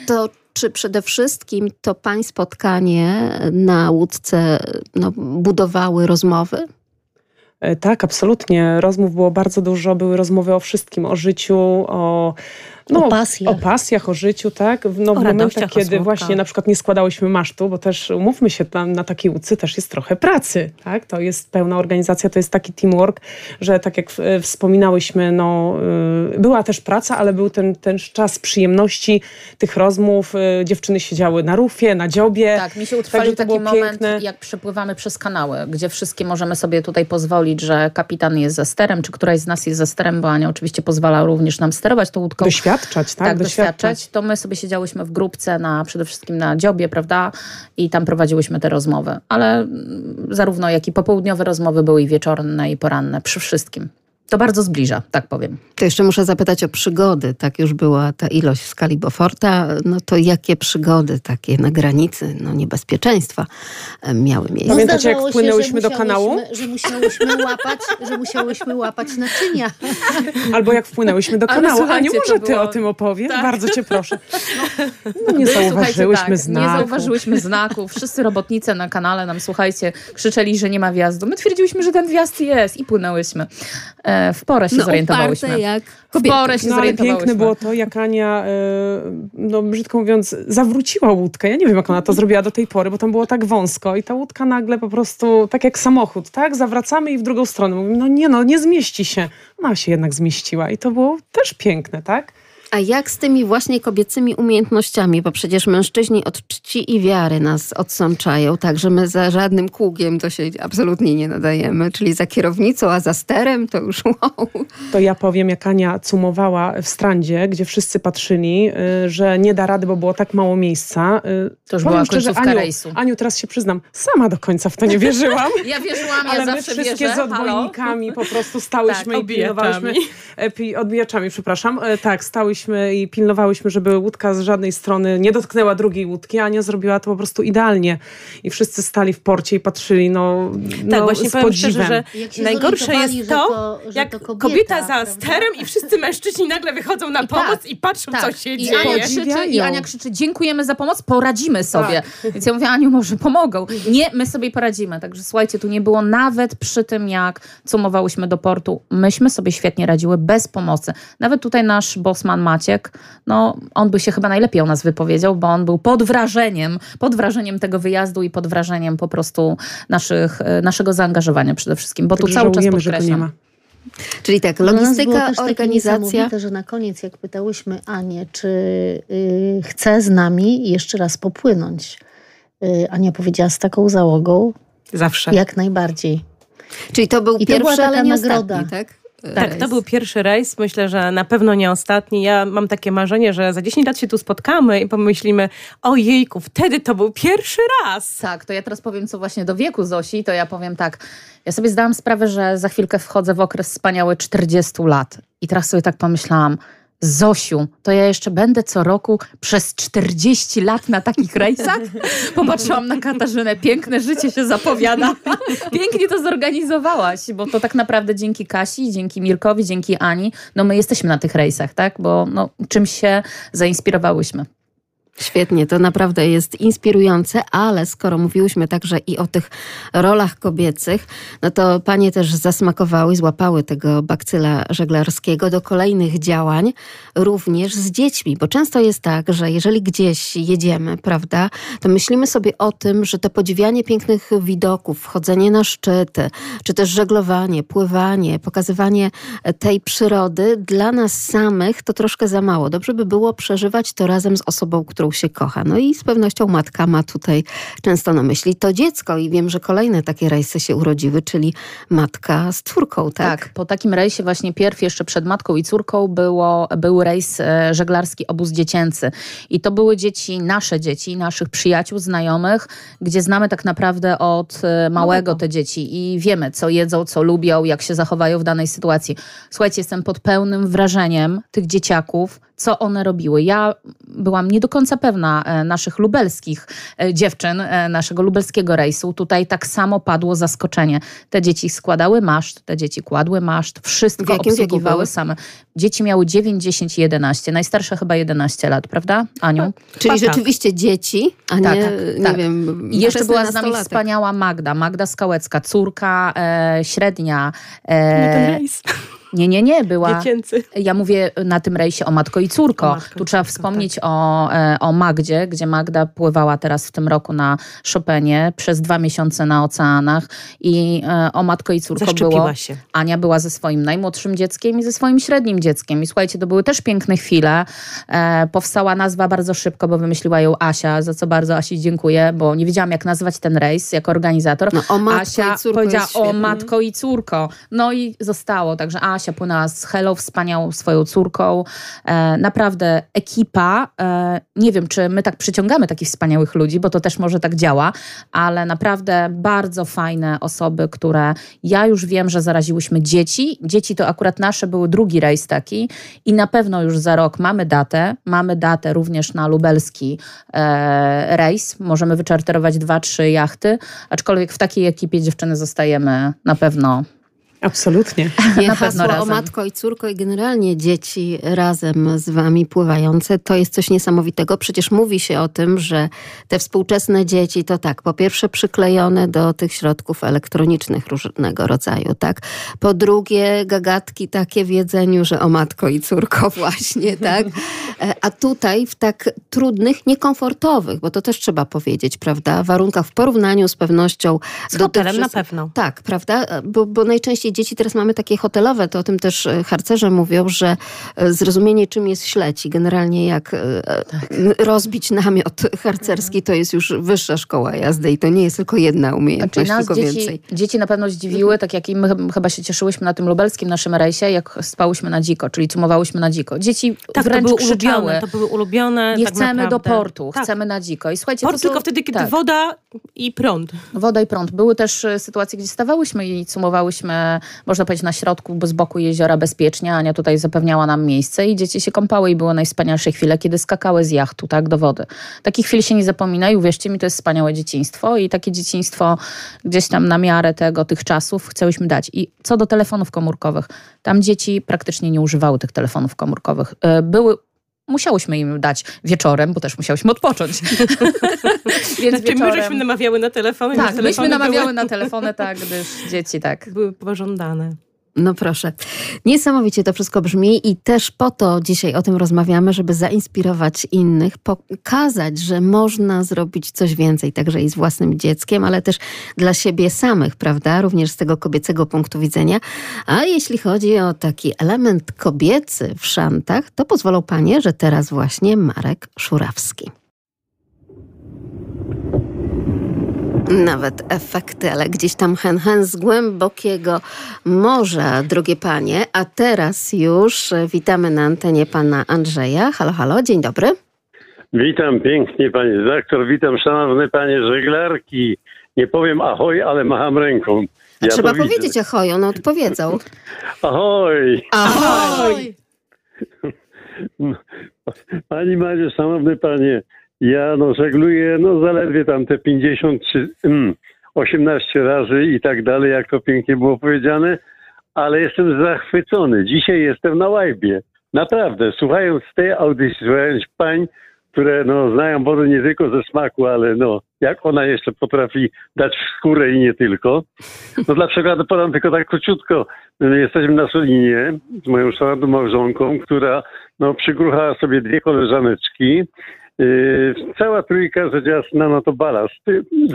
To czy przede wszystkim to pań spotkanie na łódce no, budowały rozmowy? Tak, absolutnie. Rozmów było bardzo dużo. Były rozmowy o wszystkim, o życiu, o, no, o, pasjach. o pasjach, o życiu, tak? No, w momentach, kiedy właśnie na przykład nie składałyśmy masztu, bo też umówmy się, tam na takiej łódce też jest trochę pracy, tak? To jest pełna organizacja, to jest taki teamwork, że tak jak wspominałyśmy, no, była też praca, ale był ten, ten czas przyjemności tych rozmów. Dziewczyny siedziały na rufie, na dziobie. Tak, mi się utrwalił taki moment, piękne. Jak przepływamy przez kanały, gdzie wszystkie możemy sobie tutaj pozwolić, że kapitan jest za sterem, czy któraś z nas jest za sterem, bo Ania oczywiście pozwala również nam sterować tą łódką. Doświadczać, tak? Tak, doświadczać. doświadczać. To my sobie siedziałyśmy w grupce, na, przede wszystkim na dziobie, prawda? I tam prowadziłyśmy te rozmowy. Ale zarówno jak i popołudniowe rozmowy były i wieczorne, i poranne, przy wszystkim. To bardzo zbliża, tak powiem. To jeszcze muszę zapytać o przygody. Tak już była ta ilość w skali Beauforta. No to jakie przygody takie na granicy no niebezpieczeństwa miały miejsce? No Pamiętacie, jak wpłynęłyśmy się, do kanału? Że musiałyśmy, łapać, że musiałyśmy łapać naczynia. Albo jak wpłynęłyśmy do kanału. Aniu, może ty było... o tym opowiesz? Tak. Bardzo cię proszę. No, no nie zauważyłyśmy tak, znaków. Nie zauważyłyśmy znaków. Wszyscy robotnicy na kanale nam, słuchajcie, krzyczeli, że nie ma wjazdu. My twierdziłyśmy, że ten wjazd jest i płynęłyśmy. W porę się no, zorientowałyśmy. Uparte jak w porę się no, ale piękne było to, jak Ania, no brzydko mówiąc, zawróciła łódkę. Ja nie wiem, jak ona to zrobiła do tej pory, bo tam było tak wąsko i ta łódka nagle po prostu, tak jak samochód, tak? Zawracamy i w drugą stronę. Mówimy, no nie, no nie zmieści się. Ona się jednak zmieściła i to było też piękne, tak? A jak z tymi właśnie kobiecymi umiejętnościami? Bo przecież mężczyźni od czci i wiary nas odsączają, tak, że my za żadnym kługiem to się absolutnie nie nadajemy, czyli za kierownicą, a za sterem to już wow. To ja powiem, jak Ania cumowała w strandzie, gdzie wszyscy patrzyli, że nie da rady, bo było tak mało miejsca. To już powiem była szczerze, końcówka Aniu, rejsu. Aniu, teraz się przyznam, sama do końca w to nie wierzyłam. Ja wierzyłam, ale ja my zawsze wszystkie wierzę. Z odbojnikami Halo? Po prostu stałyśmy tak, i pilnowałyśmy. Odbijaczami, przepraszam. Tak, stałyśmy i pilnowałyśmy, żeby łódka z żadnej strony nie dotknęła drugiej łódki, a Ania zrobiła to po prostu idealnie. I wszyscy stali w porcie i patrzyli, no, tak, no właśnie z podziwem. Szczerze, że najgorsze jest to, że to że jak to kobieta, kobieta za sterem i wszyscy mężczyźni nagle wychodzą na pomoc tak, i patrzą, tak. co się I dzieje. Ania krzyczy, I Ania krzyczy, dziękujemy za pomoc, poradzimy sobie. Tak. Więc ja mówię, Aniu, może pomogą. Nie, my sobie poradzimy. Także słuchajcie, tu nie było nawet przy tym, jak cumowałyśmy do portu. Myśmy sobie świetnie radziły bez pomocy. Nawet tutaj nasz bossman Maciek, no on by się chyba najlepiej o nas wypowiedział, bo on był pod wrażeniem, pod wrażeniem tego wyjazdu i pod wrażeniem po prostu naszych, naszego zaangażowania przede wszystkim, bo tak tu cały czas podkreślam. Czyli tak, logistyka, też organizacja. Że na koniec, jak pytałyśmy Anię, czy yy, chce z nami jeszcze raz popłynąć, yy, Ania powiedziała z taką załogą. Zawsze. Jak najbardziej. Czyli to był I pierwszy, to ale nie nagroda. Ostatni, tak? Tak, rejs. To był pierwszy rejs. Myślę, że na pewno nie ostatni. Ja mam takie marzenie, że za dziesięć lat się tu spotkamy i pomyślimy, ojejku, wtedy to był pierwszy raz. Tak, to ja teraz powiem, co właśnie do wieku Zosi, to ja powiem tak. Ja sobie zdałam sprawę, że za chwilkę wchodzę w okres wspaniały czterdziestu lat. I teraz sobie tak pomyślałam, Zosiu, to ja jeszcze będę co roku przez czterdzieści lat na takich rejsach? Popatrzyłam na Katarzynę, piękne życie się zapowiada. Pięknie to zorganizowałaś, bo to tak naprawdę dzięki Kasi, dzięki Mirkowi, dzięki Ani, no my jesteśmy na tych rejsach, tak? Bo no, czym się zainspirowałyśmy. Świetnie, to naprawdę jest inspirujące, ale skoro mówiłyśmy także i o tych rolach kobiecych, no to panie też zasmakowały, złapały tego bakcyla żeglarskiego do kolejnych działań, również z dziećmi, bo często jest tak, że jeżeli gdzieś jedziemy, prawda, to myślimy sobie o tym, że to podziwianie pięknych widoków, chodzenie na szczyty, czy też żeglowanie, pływanie, pokazywanie tej przyrody dla nas samych to troszkę za mało. Dobrze by było przeżywać to razem z osobą, którą się kocha. No i z pewnością matka ma tutaj często na myśli to dziecko i wiem, że kolejne takie rejsy się urodziły, czyli matka z córką, tak? Tak, po takim rejsie właśnie pierw jeszcze przed matką i córką było, był rejs żeglarski obóz dziecięcy i to były dzieci, nasze dzieci, naszych przyjaciół, znajomych, gdzie znamy tak naprawdę od małego te dzieci i wiemy, co jedzą, co lubią, jak się zachowają w danej sytuacji. Słuchajcie, jestem pod pełnym wrażeniem tych dzieciaków, co one robiły. Ja byłam nie do końca pewna naszych lubelskich dziewczyn, naszego lubelskiego rejsu. Tutaj tak samo padło zaskoczenie. Te dzieci składały maszt, te dzieci kładły maszt, wszystko obsługiwały same. Dzieci miały dziewięć, dziesięć i jedenaście. Najstarsze chyba jedenaście lat, prawda, Aniu? Tak. Czyli pa, rzeczywiście tak. dzieci, a nie, tak, tak, nie tak. wiem... I jeszcze była z nami wspaniała Magda, Magda Skałecka, córka e, średnia. E, nie ten rejs. Nie, nie, nie, była... Dziecięcy. Ja mówię na tym rejsie o matko i córko. Matko, tu trzeba córko, wspomnieć tak. o, o Magdzie, gdzie Magda pływała teraz w tym roku na Chopinie przez dwa miesiące na oceanach i o matko i córko było... się. Ania była ze swoim najmłodszym dzieckiem i ze swoim średnim dzieckiem. I słuchajcie, to były też piękne chwile. E, powstała nazwa bardzo szybko, bo wymyśliła ją Asia, za co bardzo Asi dziękuję, bo nie wiedziałam, jak nazwać ten rejs jako organizator. No, o matko Asia i córko powiedziała o matko i córko. No i zostało, także Asia Asia płynęła z Helą, wspaniałą swoją córką. E, naprawdę ekipa. E, nie wiem, czy my tak przyciągamy takich wspaniałych ludzi, bo to też może tak działa, ale naprawdę bardzo fajne osoby, które ja już wiem, że zaraziłyśmy dzieci. Dzieci to akurat nasze były drugi rejs taki i na pewno już za rok mamy datę. Mamy datę również na lubelski e, rejs. Możemy wyczarterować dwa, trzy jachty, aczkolwiek w takiej ekipie dziewczyny zostajemy na pewno. Absolutnie. I hasło o matko i córko i generalnie dzieci razem z wami pływające to jest coś niesamowitego. Przecież mówi się o tym, że te współczesne dzieci to tak, po pierwsze przyklejone do tych środków elektronicznych różnego rodzaju, tak? Po drugie gagatki takie w jedzeniu, że o matko i córko właśnie, tak? A tutaj w tak trudnych, niekomfortowych, bo to też trzeba powiedzieć, prawda? Warunkach w porównaniu z pewnością. Z do hotelem tych, na pewno. Tak, prawda? Bo, bo najczęściej dzieci teraz mamy takie hotelowe, to o tym też harcerze mówią, że zrozumienie czym jest śledź i generalnie jak tak. rozbić namiot harcerski to jest już wyższa szkoła jazdy i to nie jest tylko jedna umiejętność, nas tylko dzieci, więcej. Dzieci na pewno zdziwiły, tak jak i my chyba się cieszyłyśmy na tym lubelskim naszym rejsie, jak spałyśmy na dziko, czyli cumowałyśmy na dziko. Dzieci tak, wręcz to były krzyczały, ulubione, to były ulubione. Nie tak chcemy naprawdę. do portu, tak. chcemy na dziko. I słuchajcie, port to, tylko wtedy, kiedy tak. woda i prąd. Woda i prąd. Były też sytuacje, gdzie stawałyśmy i cumowałyśmy można powiedzieć na środku, bo z boku jeziora bezpiecznie. Ania tutaj zapewniała nam miejsce i dzieci się kąpały i były najwspanialsze chwile, kiedy skakały z jachtu, tak, do wody. Takich chwil się nie zapomina i uwierzcie mi, to jest wspaniałe dzieciństwo i takie dzieciństwo gdzieś tam na miarę tego, tych czasów chciałyśmy dać. I co do telefonów komórkowych, tam dzieci praktycznie nie używały tych telefonów komórkowych. Były Musiałyśmy im dać wieczorem, bo też musiałyśmy odpocząć. Więc znaczy, wieczorem... my żeśmy namawiały na telefony. Tak, myśmy telefony namawiały były... na telefony, tak, gdyż dzieci tak. Były pożądane. No proszę. Niesamowicie to wszystko brzmi i też po to dzisiaj o tym rozmawiamy, żeby zainspirować innych, pokazać, że można zrobić coś więcej, także i z własnym dzieckiem, ale też dla siebie samych, prawda? Również z tego kobiecego punktu widzenia. A jeśli chodzi o taki element kobiecy w szantach, to pozwolą panie, że teraz właśnie Marek Szurawski. Nawet efekty, ale gdzieś tam hen, hen z głębokiego morza, drogie panie. A teraz już witamy na antenie pana Andrzeja. Halo, halo, dzień dobry. Witam pięknie, pani redaktor. Witam, szanowne panie żeglarki. Nie powiem ahoj, ale macham ręką. Ja trzeba powiedzieć ahoj, one odpowiedzą. Ahoj! Ahoj! Pani Mario, szanowny panie, ja no, żegluję no, zaledwie tam te pięćdziesiąt czy osiemnaście razy i tak dalej, jak to pięknie było powiedziane, ale jestem zachwycony. Dzisiaj jestem na łajbie. Naprawdę, słuchając tej audycji, słuchając pań, które no, znają wodę nie tylko ze smaku, ale no, jak ona jeszcze potrafi dać w skórę i nie tylko. No dla przykładu podam tylko tak króciutko. Jesteśmy na Solinie z moją szanowną małżonką, która no, przygruchała sobie dwie koleżaneczki. Yy, cała trójka rzecz jasna, no to balast.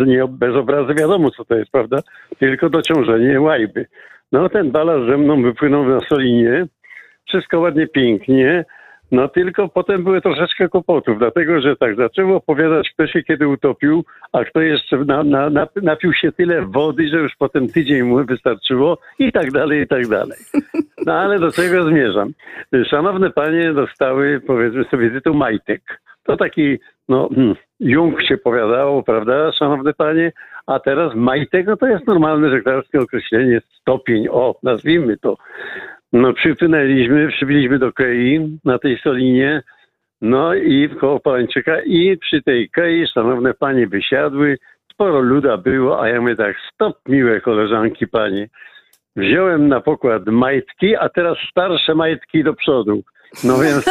Nie, bez obrazy wiadomo, co to jest, prawda? Tylko dociążenie łajby. No ten balast ze mną wypłynął na Solinie. Wszystko ładnie, pięknie. No tylko potem były troszeczkę kłopotów, dlatego że tak zaczęło opowiadać, kto się kiedy utopił, a kto jeszcze na, na, na, napił się tyle wody, że już potem tydzień mu wystarczyło i tak dalej, i tak dalej. No ale do czego zmierzam? Szanowne panie dostały, powiedzmy sobie, tytuł majtek. To taki, no, jung się powiadało, prawda, szanowne panie? A teraz majtek, no to jest normalne żeglarskie określenie, stopień, o, nazwijmy to. No przypłynęliśmy, przybyliśmy do kei na tej Solinie, no i koło Polańczyka i przy tej kei, szanowne panie, wysiadły, sporo luda było, a ja mówię tak, stop miłe koleżanki panie, wziąłem na pokład majtki, a teraz starsze majtki do przodu. No więc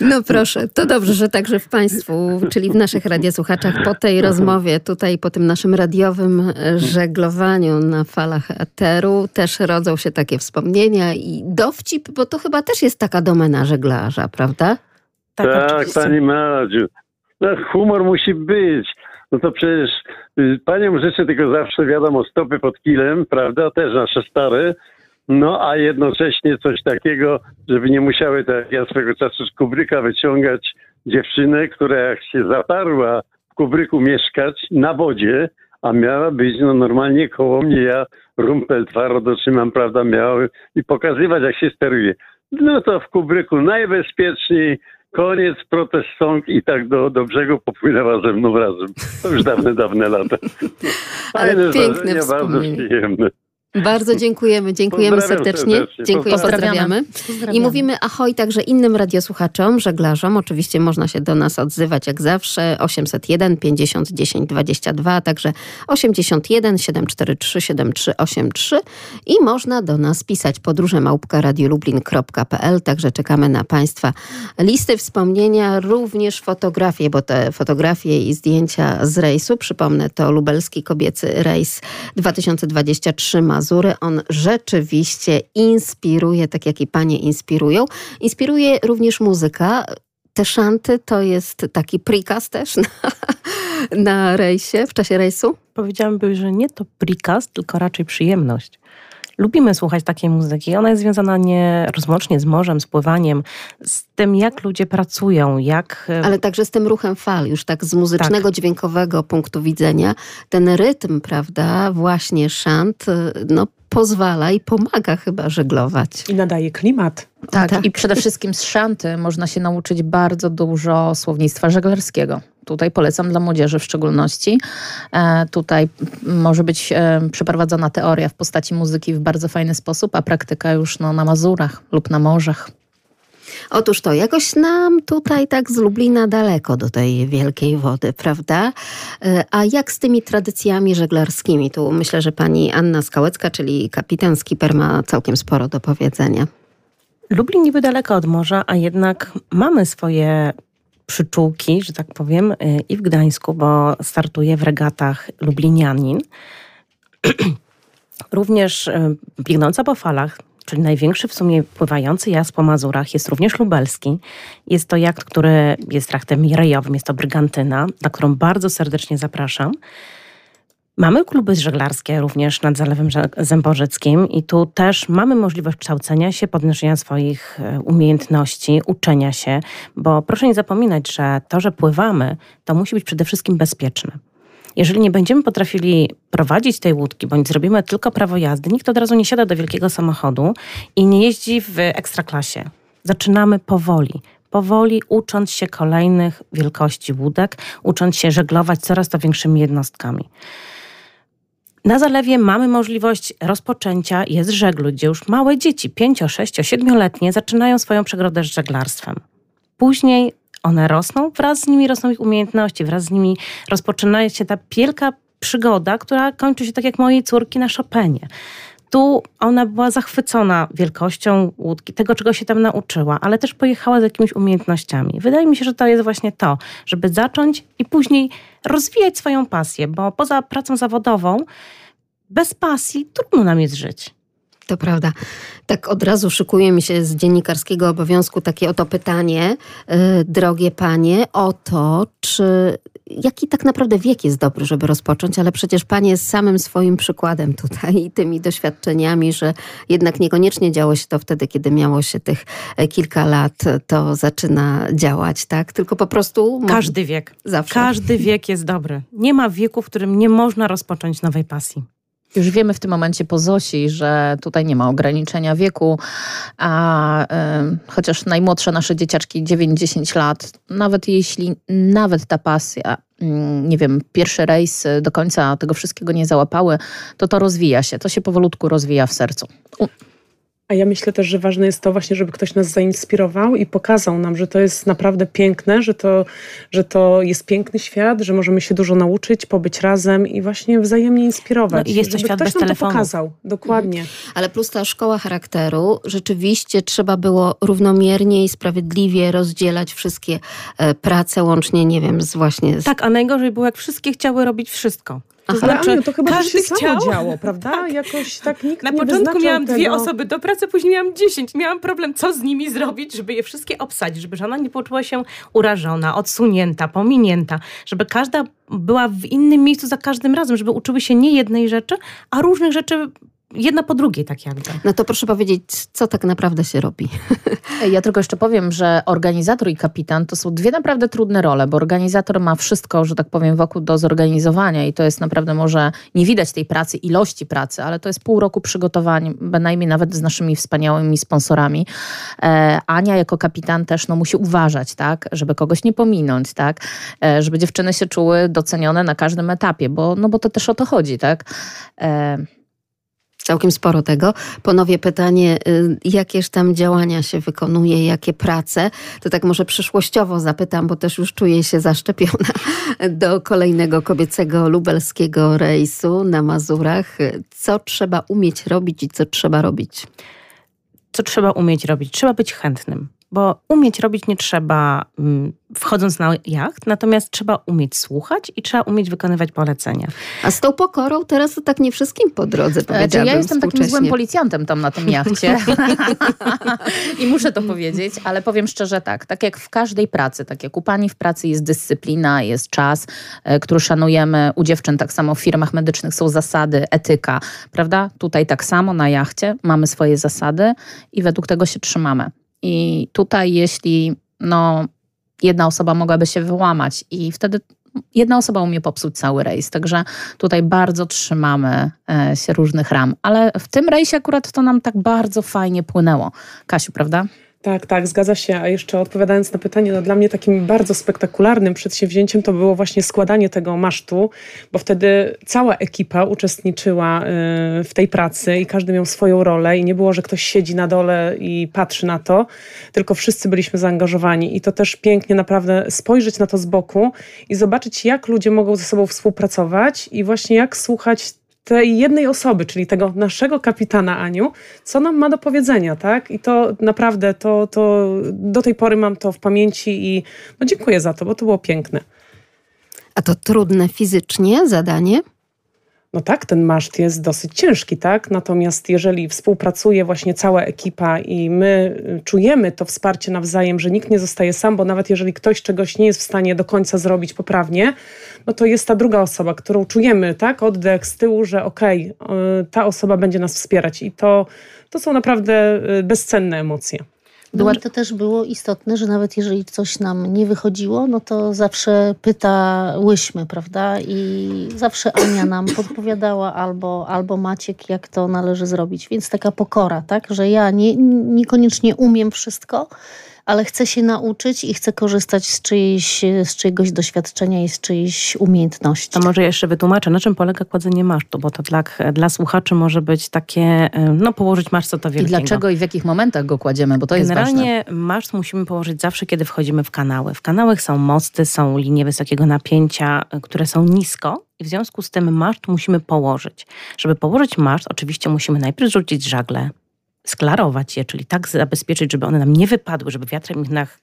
no proszę, to dobrze, że także w Państwu, czyli w naszych radiosłuchaczach po tej rozmowie tutaj, po tym naszym radiowym żeglowaniu na falach eteru też rodzą się takie wspomnienia i dowcip, bo to chyba też jest taka domena żeglarza, prawda? Tak, tak Pani Madziu. Humor musi być. No to przecież paniom życzę tylko zawsze, wiadomo, stopy pod kilem, prawda, też nasze stare, no a jednocześnie coś takiego, żeby nie musiały, tak ja swego czasu z kubryka wyciągać dziewczynę, która jak się zaparła w kubryku mieszkać na wodzie, a miała być no normalnie koło mnie, ja rumpel twardo dotrzymam, prawda, miałem i pokazywać jak się steruje. No to w kubryku najbezpieczniej, koniec, protest, sąd i tak do, do brzegu popłynęła ze mną razem. To już dawne, dawne lata. Ale piękne wspomnienie. Bardzo dziękujemy, dziękujemy Pozdrawiam serdecznie. serdecznie. Dziękujemy, pozdrawiamy. Pozdrawiamy. Pozdrawiamy. I mówimy ahoj także innym radiosłuchaczom, żeglarzom. Oczywiście można się do nas odzywać jak zawsze. osiem zero jeden pięćdziesiąt dziesięć dwadzieścia dwa, także osiem jeden siedem cztery trzy siedem trzy osiem trzy i można do nas pisać podróże małpka radiolublin kropka p l. Także czekamy na Państwa listy wspomnienia, również fotografie, bo te fotografie i zdjęcia z rejsu, przypomnę, to Lubelski Kobiecy Rejs dwa tysiące dwadzieścia trzy ma Mazury. On rzeczywiście inspiruje, tak jak i panie inspirują. Inspiruje również muzyka. Te szanty to jest taki prikaz też na, na rejsie, w czasie rejsu? Powiedziałabym, że nie to prikaz, tylko raczej przyjemność. Lubimy słuchać takiej muzyki. Ona jest związana nie rozłącznie z morzem, z pływaniem, z tym, jak ludzie pracują, jak... Ale także z tym ruchem fal, już tak z muzycznego, tak. dźwiękowego punktu widzenia. Ten rytm, prawda, właśnie szant, no pozwala i pomaga chyba żeglować. I nadaje klimat. Tak, tak. I przede wszystkim z szanty można się nauczyć bardzo dużo słownictwa żeglarskiego. Tutaj polecam dla młodzieży w szczególności. E, tutaj może być e, przeprowadzona teoria w postaci muzyki w bardzo fajny sposób, a praktyka już no, na Mazurach lub na morzach. Otóż to, jakoś nam tutaj tak z Lublina daleko do tej wielkiej wody, prawda? A jak z tymi tradycjami żeglarskimi? Tu myślę, że pani Anna Skałecka, czyli kapitan skiper, ma całkiem sporo do powiedzenia. Lublin niby daleko od morza, a jednak mamy swoje przyczółki, że tak powiem, i w Gdańsku, bo startuje w regatach Lublinianin. Również biegnąca po falach, czyli największy w sumie pływający jazd po Mazurach, jest również lubelski. Jest to jacht, który jest jachtem rejowym, jest to brygantyna, na którą bardzo serdecznie zapraszam. Mamy kluby żeglarskie również nad Zalewem Zemborzyckim i tu też mamy możliwość kształcenia się, podnoszenia swoich umiejętności, uczenia się, bo proszę nie zapominać, że to, że pływamy, to musi być przede wszystkim bezpieczne. Jeżeli nie będziemy potrafili prowadzić tej łódki, bądź zrobimy tylko prawo jazdy, nikt od razu nie siada do wielkiego samochodu i nie jeździ w ekstraklasie. Zaczynamy powoli. Powoli ucząc się kolejnych wielkości łódek, ucząc się żeglować coraz to większymi jednostkami. Na zalewie mamy możliwość rozpoczęcia, jest żeglu, gdzie już małe dzieci, pięcio-, sześcio-, siedmioletnie, zaczynają swoją przygodę z żeglarstwem. Później one rosną, wraz z nimi rosną ich umiejętności, wraz z nimi rozpoczyna się ta wielka przygoda, która kończy się tak jak mojej córki na Chopinie. tu ona była zachwycona wielkością łódki, tego, czego się tam nauczyła, ale też pojechała z jakimiś umiejętnościami. Wydaje mi się, że to jest właśnie to, żeby zacząć i później rozwijać swoją pasję, bo poza pracą zawodową bez pasji trudno nam jest żyć. To prawda. Tak od razu szykuje mi się z dziennikarskiego obowiązku takie oto pytanie, yy, drogie panie, o to, czy jaki tak naprawdę wiek jest dobry, żeby rozpocząć, ale przecież pani jest samym swoim przykładem tutaj i tymi doświadczeniami, że jednak niekoniecznie działo się to wtedy, kiedy miało się tych kilka lat, to zaczyna działać, tak? Tylko po prostu... Każdy wiek. Zawsze. Każdy wiek jest dobry. Nie ma wieku, w którym nie można rozpocząć nowej pasji. Już wiemy w tym momencie po Zosi, że tutaj nie ma ograniczenia wieku, a y, chociaż najmłodsze nasze dzieciaczki dziewięć dziesięć lat, nawet jeśli nawet ta pasja, y, nie wiem, pierwszy rejs do końca tego wszystkiego nie załapały, to to rozwija się, to się powolutku rozwija w sercu. U. A ja myślę też, że ważne jest to właśnie, żeby ktoś nas zainspirował i pokazał nam, że to jest naprawdę piękne, że to, że to jest piękny świat, że możemy się dużo nauczyć, pobyć razem i właśnie wzajemnie inspirować. No i jest to żeby świat ktoś bez nam telefonu. To pokazał. Dokładnie. Mhm. Ale plus ta szkoła charakteru, rzeczywiście trzeba było równomiernie i sprawiedliwie rozdzielać wszystkie e, prace, łącznie, nie wiem, z właśnie... Z... Tak, a najgorzej było, jak wszystkie chciały robić wszystko. To znaczy, Aniu, to chyba każdy się chciał. Samo działo, prawda? Tak. Jakoś tak nikt na początku miałam tego. dwie osoby do pracy, później miałam dziesięć. Miałam problem, co z nimi zrobić, żeby je wszystkie obsadzić, żeby żona nie poczuła się urażona, odsunięta, pominięta, żeby każda była w innym miejscu za każdym razem, żeby uczyły się nie jednej rzeczy, a różnych rzeczy jedna po drugiej tak jakby. No to proszę powiedzieć, co tak naprawdę się robi? Ja tylko jeszcze powiem, że organizator i kapitan to są dwie naprawdę trudne role, bo organizator ma wszystko, że tak powiem, wokół do zorganizowania i to jest naprawdę może, nie widać tej pracy, ilości pracy, ale to jest pół roku przygotowań, bynajmniej nawet z naszymi wspaniałymi sponsorami. E, Ania jako kapitan też no, musi uważać, tak, żeby kogoś nie pominąć, tak, e, żeby dziewczyny się czuły docenione na każdym etapie, bo, no, bo to też o to chodzi, tak. E, Całkiem sporo tego. Ponownie pytanie, jakież tam działania się wykonuje, jakie prace? To tak może przyszłościowo zapytam, bo też już czuję się zaszczepiona do kolejnego kobiecego lubelskiego rejsu na Mazurach. Co trzeba umieć robić i co trzeba robić? Co trzeba umieć robić? Trzeba być chętnym, bo umieć robić nie trzeba wchodząc na jacht, natomiast trzeba umieć słuchać i trzeba umieć wykonywać polecenia. A z tą pokorą teraz to tak nie wszystkim po drodze, powiedziałabym. Ja jestem takim złym policjantem tam na tym jachcie i muszę to powiedzieć, ale powiem szczerze tak, tak jak w każdej pracy, tak jak u pani w pracy jest dyscyplina, jest czas, który szanujemy, u dziewczyn tak samo w firmach medycznych są zasady, etyka, prawda? Tutaj tak samo na jachcie mamy swoje zasady i według tego się trzymamy. I tutaj jeśli no, jedna osoba mogłaby się wyłamać i wtedy jedna osoba umie popsuć cały rejs. Także tutaj bardzo trzymamy się różnych ram. Ale w tym rejsie akurat to nam tak bardzo fajnie płynęło. Kasiu, prawda? Tak, tak, zgadza się. A jeszcze odpowiadając na pytanie, no dla mnie takim bardzo spektakularnym przedsięwzięciem to było właśnie składanie tego masztu, bo wtedy cała ekipa uczestniczyła w tej pracy i każdy miał swoją rolę i nie było, że ktoś siedzi na dole i patrzy na to, tylko wszyscy byliśmy zaangażowani i to też pięknie naprawdę spojrzeć na to z boku i zobaczyć, jak ludzie mogą ze sobą współpracować i właśnie jak słuchać tej jednej osoby, czyli tego naszego kapitana Aniu, co nam ma do powiedzenia, tak? I to naprawdę, to, to do tej pory mam to w pamięci i no dziękuję za to, bo to było piękne. A to trudne fizycznie zadanie? No tak, ten maszt jest dosyć ciężki, tak? Natomiast jeżeli współpracuje właśnie cała ekipa i my czujemy to wsparcie nawzajem, że nikt nie zostaje sam, bo nawet jeżeli ktoś czegoś nie jest w stanie do końca zrobić poprawnie, no to jest ta druga osoba, którą czujemy, tak? Oddech z tyłu, że okej, okay, ta osoba będzie nas wspierać i to, to są naprawdę bezcenne emocje. Było, to też było istotne, że nawet jeżeli coś nam nie wychodziło, no to zawsze pytałyśmy, prawda? I zawsze Ania nam podpowiadała albo, albo Maciek, jak to należy zrobić. Więc taka pokora, tak? Że ja nie, niekoniecznie umiem wszystko, ale chcę się nauczyć i chcę korzystać z, czyjejś, z czyjegoś doświadczenia i z czyjejś umiejętności. To może jeszcze wytłumaczę, na czym polega kładzenie masztu, bo to dla, dla słuchaczy może być takie, no położyć maszt, co to wielkiego. I dlaczego i w jakich momentach go kładziemy, bo to Generalnie jest ważne. Generalnie maszt musimy położyć zawsze, kiedy wchodzimy w kanały. W kanałach są mosty, są linie wysokiego napięcia, które są nisko. W związku z tym maszt musimy położyć. Żeby położyć maszt, oczywiście musimy najpierw rzucić żagle, sklarować je, czyli tak zabezpieczyć, żeby one nam nie wypadły, żeby wiatr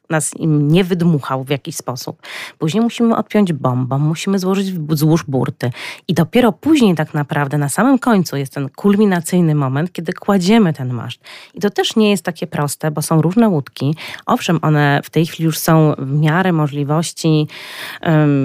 nas im nie wydmuchał w jakiś sposób. Później musimy odpiąć bombą, musimy złożyć wzdłuż burty i dopiero później tak naprawdę na samym końcu jest ten kulminacyjny moment, kiedy kładziemy ten maszt. I to też nie jest takie proste, bo są różne łódki. Owszem, one w tej chwili już są w miarę możliwości,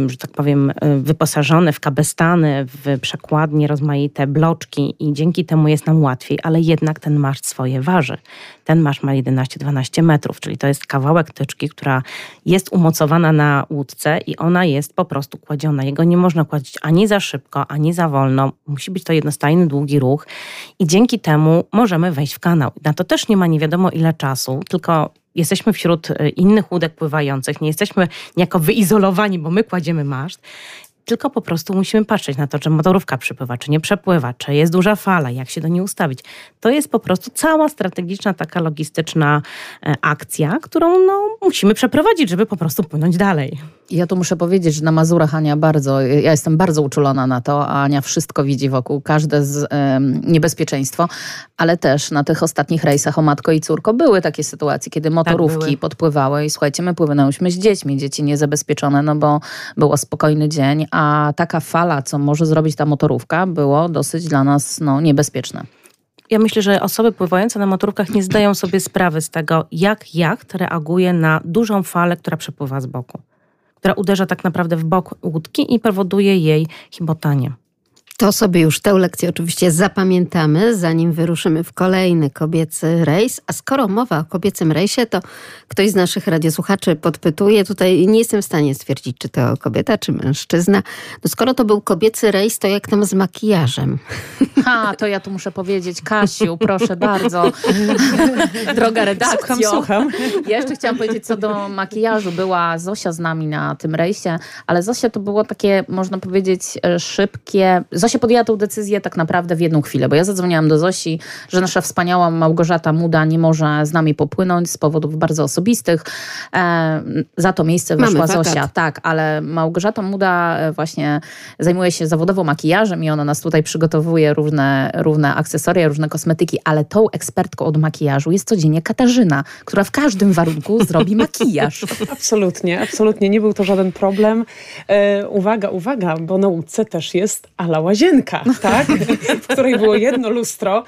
że tak powiem, wyposażone w kabestany, w przekładnie, rozmaite bloczki i dzięki temu jest nam łatwiej, ale jednak ten maszt swój je waży. Ten maszt ma jedenaście dwanaście metrów, czyli to jest kawałek tyczki, która jest umocowana na łódce i ona jest po prostu kładziona. Jego nie można kłaść ani za szybko, ani za wolno. Musi być to jednostajny, długi ruch i dzięki temu możemy wejść w kanał. Na to też nie ma nie wiadomo ile czasu, tylko jesteśmy wśród innych łódek pływających, nie jesteśmy niejako wyizolowani, bo my kładziemy maszt, tylko po prostu musimy patrzeć na to, czy motorówka przypływa, czy nie przepływa, czy jest duża fala, jak się do niej ustawić. To jest po prostu cała strategiczna, taka logistyczna akcja, którą no, musimy przeprowadzić, żeby po prostu płynąć dalej. Ja tu muszę powiedzieć, że na Mazurach Ania bardzo, ja jestem bardzo uczulona na to, a Ania wszystko widzi wokół, każde z, ym, niebezpieczeństwo, ale też na tych ostatnich rejsach o matko i córko były takie sytuacje, kiedy motorówki tak podpływały i słuchajcie, my płynęłyśmy z dziećmi, dzieci niezabezpieczone, no bo było spokojny dzień, a taka fala, co może zrobić ta motorówka, było dosyć dla nas no, niebezpieczne. Ja myślę, że osoby pływające na motorówkach nie zdają sobie sprawy z tego, jak jacht reaguje na dużą falę, która przepływa z boku, która uderza tak naprawdę w bok łódki i powoduje jej chibotanie. To sobie już tę lekcję oczywiście zapamiętamy, zanim wyruszymy w kolejny kobiecy rejs. A skoro mowa o kobiecym rejsie, to ktoś z naszych radiosłuchaczy podpytuje, tutaj nie jestem w stanie stwierdzić, czy to kobieta, czy mężczyzna. No skoro to był kobiecy rejs, to jak tam z makijażem? Ha, to ja tu muszę powiedzieć, Kasiu, proszę bardzo. Droga redakcja. Słucham, słucham. Ja jeszcze chciałam powiedzieć co do makijażu. Była Zosia z nami na tym rejsie, ale Zosia to było takie, można powiedzieć, szybkie... Zosia podjęła tą decyzję tak naprawdę w jedną chwilę, bo ja zadzwoniłam do Zosi, że nasza wspaniała Małgorzata Muda nie może z nami popłynąć z powodów bardzo osobistych. E, za to miejsce weszła Zosia. Tak, ale Małgorzata Muda właśnie zajmuje się zawodowo makijażem i ona nas tutaj przygotowuje różne, różne akcesoria, różne kosmetyki, ale tą ekspertką od makijażu jest codziennie Katarzyna, która w każdym warunku zrobi makijaż. Absolutnie, absolutnie. Nie był to żaden problem. E, uwaga, uwaga, bo na łódce też jest ala łazienka, tak? W której było jedno lustro,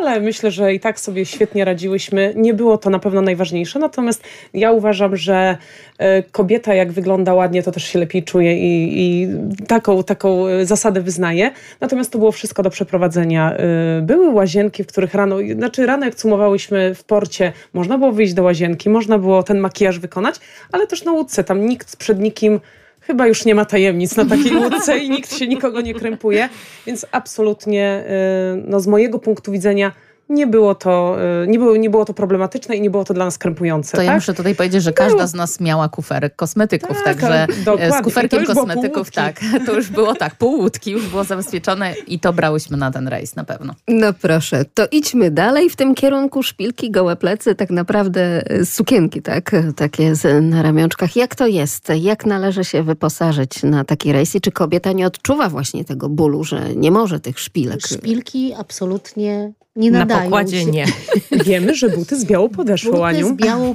ale myślę, że i tak sobie świetnie radziłyśmy. Nie było to na pewno najważniejsze, natomiast ja uważam, że kobieta jak wygląda ładnie, to też się lepiej czuje i, i taką, taką zasadę wyznaje. Natomiast to było wszystko do przeprowadzenia. Były łazienki, w których rano, znaczy rano jak cumowałyśmy w porcie, można było wyjść do łazienki, można było ten makijaż wykonać, ale też na łódce, tam nikt przed nikim chyba już nie ma tajemnic na takiej łódce i nikt się nikogo nie krępuje, więc absolutnie no, z mojego punktu widzenia nie było to, nie było, nie było to problematyczne i nie było to dla nas krępujące. To tak? Ja muszę tutaj powiedzieć, że każda z nas miała kuferek kosmetyków, tak, także dokładnie. Z kuferkiem kosmetyków, tak, to już było tak, pół łódki już było zabezpieczone i to brałyśmy na ten rejs na pewno. No proszę, to idźmy dalej w tym kierunku, szpilki, gołe plecy, tak naprawdę sukienki, tak, takie na ramionczkach. Jak to jest? Jak należy się wyposażyć na taki rejs i czy kobieta nie odczuwa właśnie tego bólu, że nie może tych szpilek? Szpilki absolutnie nie nadają. Na pokładzie się. Nie. Wiemy, że buty z białą podeszwą, buty Aniu. Buty z białą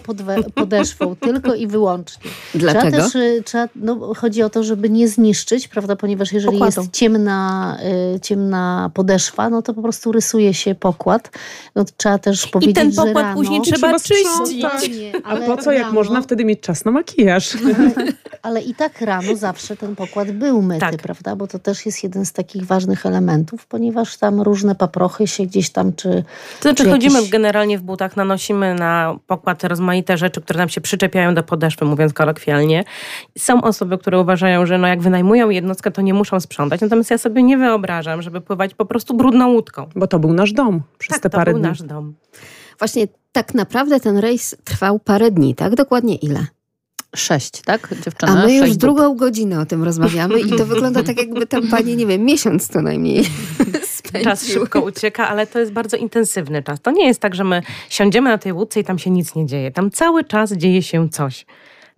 podeszwą, tylko i wyłącznie. Dlaczego? Trzeba też, trzeba, no, chodzi o to, żeby nie zniszczyć, prawda, ponieważ jeżeli pokładą jest ciemna, y, ciemna podeszwa, no to po prostu rysuje się pokład. No, trzeba też powiedzieć, że i ten pokład rano, później trzeba czyścić. Totalnie, ale a po co, jak rano, można wtedy mieć czas na makijaż? Ale, ale i tak rano zawsze ten pokład był myty, tak, prawda, bo to też jest jeden z takich ważnych elementów, ponieważ tam różne paprochy się gdzieś tam czy... To znaczy chodzimy jakiś... generalnie w butach, nanosimy na pokład rozmaite rzeczy, które nam się przyczepiają do podeszwy, mówiąc kolokwialnie. Są osoby, które uważają, że no jak wynajmują jednostkę, to nie muszą sprzątać. Natomiast ja sobie nie wyobrażam, żeby pływać po prostu brudną łódką. Bo to był nasz dom przez tak, te parę dni. Tak, to był nasz dom. Właśnie tak naprawdę ten rejs trwał parę dni, tak? Dokładnie ile? Sześć, tak, dziewczyna? A my już drugą dób. godzinę o tym rozmawiamy i to wygląda tak, jakby tam pani, nie wiem, miesiąc co najmniej spędził. Czas szybko ucieka, ale to jest bardzo intensywny czas. To nie jest tak, że my siądziemy na tej łódce i tam się nic nie dzieje. Tam cały czas dzieje się coś.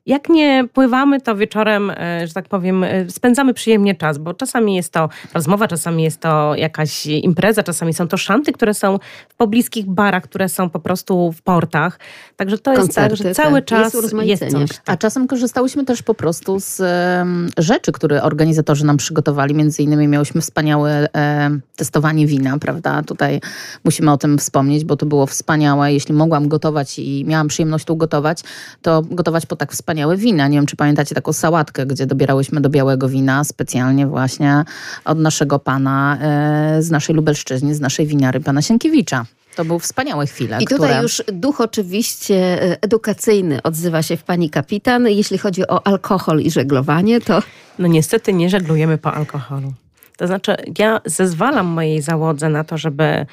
Jak nie pływamy, to wieczorem, że tak powiem, spędzamy przyjemnie czas, bo czasami jest to rozmowa, czasami jest to jakaś impreza, czasami są to szanty, które są w pobliskich barach, które są po prostu w portach. Także to Koncerty, jest tak, że cały tak. czas jest, jest coś. Tak. A czasem korzystałyśmy też po prostu z um, rzeczy, które organizatorzy nam przygotowali. Między innymi miałyśmy wspaniałe um, testowanie wina, prawda? Tutaj musimy o tym wspomnieć, bo to było wspaniałe. Jeśli mogłam gotować i miałam przyjemność tu gotować, to gotować po tak wspaniałym Wspaniałe wina. Nie wiem, czy pamiętacie taką sałatkę, gdzie dobierałyśmy do białego wina specjalnie właśnie od naszego pana e, z naszej Lubelszczyzny, z naszej winiary, pana Sienkiewicza. To był wspaniałe chwile. I tutaj które... już duch oczywiście edukacyjny odzywa się w pani kapitan. Jeśli chodzi o alkohol i żeglowanie, to... No niestety nie żeglujemy po alkoholu. To znaczy ja zezwalam mojej załodze na to, żeby...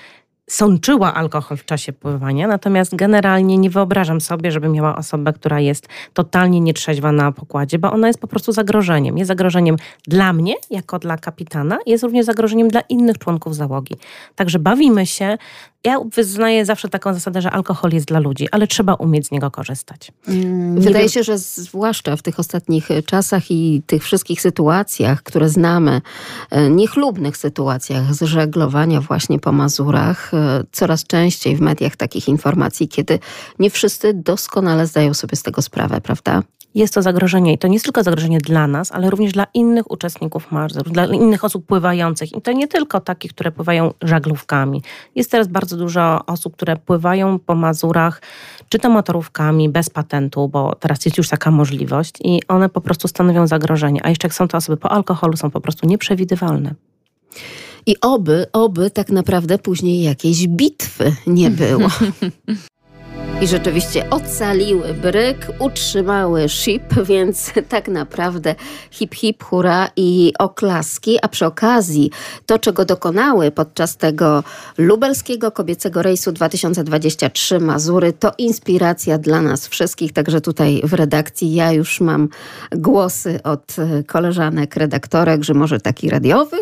sączyła alkohol w czasie pływania, natomiast generalnie nie wyobrażam sobie, żeby miała osobę, która jest totalnie nietrzeźwa na pokładzie, bo ona jest po prostu zagrożeniem. Jest zagrożeniem dla mnie, jako dla kapitana, jest również zagrożeniem dla innych członków załogi. Także bawimy się. Ja wyznaję zawsze taką zasadę, że alkohol jest dla ludzi, ale trzeba umieć z niego korzystać. Hmm, Wydaje się, że zwłaszcza w tych ostatnich czasach i tych wszystkich sytuacjach, które znamy, niechlubnych sytuacjach z żeglowania właśnie po Mazurach, coraz częściej w mediach takich informacji, kiedy nie wszyscy doskonale zdają sobie z tego sprawę, prawda? Jest to zagrożenie i to nie jest tylko zagrożenie dla nas, ale również dla innych uczestników Mazur, dla innych osób pływających. I to nie tylko takich, które pływają żaglówkami. Jest teraz bardzo dużo osób, które pływają po Mazurach, czy to motorówkami, bez patentu, bo teraz jest już taka możliwość i one po prostu stanowią zagrożenie. A jeszcze jak są to osoby po alkoholu, są po prostu nieprzewidywalne. I oby, oby tak naprawdę później jakiejś bitwy nie było. I rzeczywiście ocaliły bryk, utrzymały ship, więc tak naprawdę hip hip hura i oklaski. A przy okazji to, czego dokonały podczas tego Lubelskiego Kobiecego Rejsu dwa tysiące dwadzieścia trzy Mazury, to inspiracja dla nas wszystkich. Także tutaj w redakcji ja już mam głosy od koleżanek, redaktorek, że może taki radiowy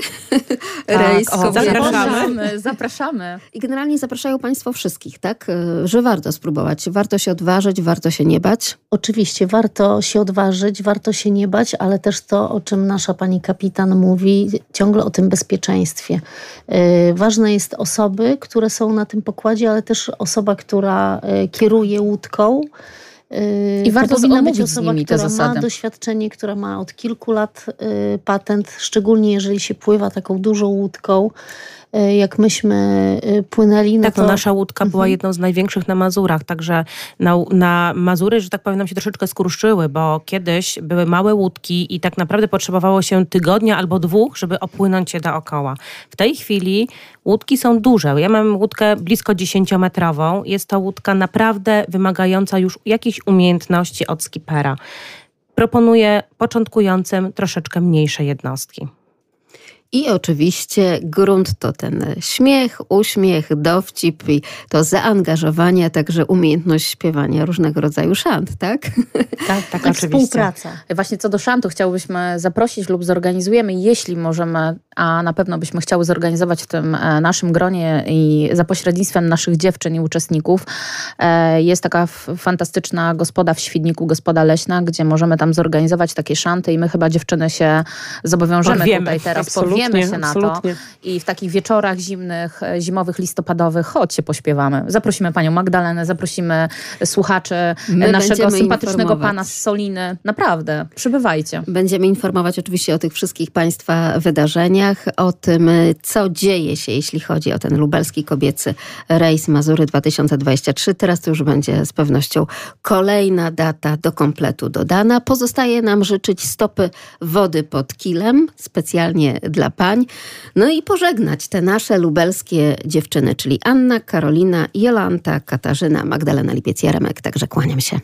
tak, rejs o, zapraszamy, zapraszamy. I generalnie zapraszają Państwo wszystkich, tak? Że warto spróbować. Warto się odważyć, warto się nie bać? Oczywiście, warto się odważyć, warto się nie bać, ale też to, o czym nasza pani kapitan mówi, ciągle o tym bezpieczeństwie. Yy, ważne jest osoby, które są na tym pokładzie, ale też osoba, która yy, kieruje łódką. Yy, I warto powinna być osoba, która ma doświadczenie, która ma od kilku lat yy, patent, szczególnie jeżeli się pływa taką dużą łódką. Jak myśmy płynęli... No tak, to nasza łódka mhm. była jedną z największych na Mazurach, także na, na Mazury, że tak powiem, nam się troszeczkę skruszyły, bo kiedyś były małe łódki i tak naprawdę potrzebowało się tygodnia albo dwóch, żeby opłynąć się dookoła. W tej chwili łódki są duże. Ja mam łódkę blisko dziesięciometrową. Jest to łódka naprawdę wymagająca już jakichś umiejętności od skipera. Proponuję początkującym troszeczkę mniejsze jednostki. I oczywiście grunt to ten śmiech, uśmiech, dowcip i to zaangażowanie, także umiejętność śpiewania różnego rodzaju szant, tak? Tak, tak, oczywiście. Współpraca. Właśnie co do szantu chciałybyśmy zaprosić lub zorganizujemy, jeśli możemy, a na pewno byśmy chciały zorganizować w tym naszym gronie i za pośrednictwem naszych dziewczyn i uczestników. Jest taka fantastyczna gospoda w Świdniku, gospoda leśna, gdzie możemy tam zorganizować takie szanty i my chyba dziewczyny się zobowiążemy Odwiemy. tutaj teraz po Wiemy się absolutnie. na to i w takich wieczorach zimnych, zimowych, listopadowych chodźcie, pośpiewamy. Zaprosimy panią Magdalenę, zaprosimy słuchaczy My naszego sympatycznego pana z Soliny. Naprawdę, przybywajcie. Będziemy informować oczywiście o tych wszystkich państwa wydarzeniach, o tym, co dzieje się, jeśli chodzi o ten Lubelski Kobiecy Rejs Mazury dwa tysiące dwadzieścia trzy. Teraz to już będzie z pewnością kolejna data do kompletu dodana. Pozostaje nam życzyć stopy wody pod kilem, specjalnie dla dla pań. No i pożegnać te nasze lubelskie dziewczyny, czyli Anna, Karolina, Jolanta, Katarzyna, Magdalena Lipiec-Jaremek. Także kłaniam się.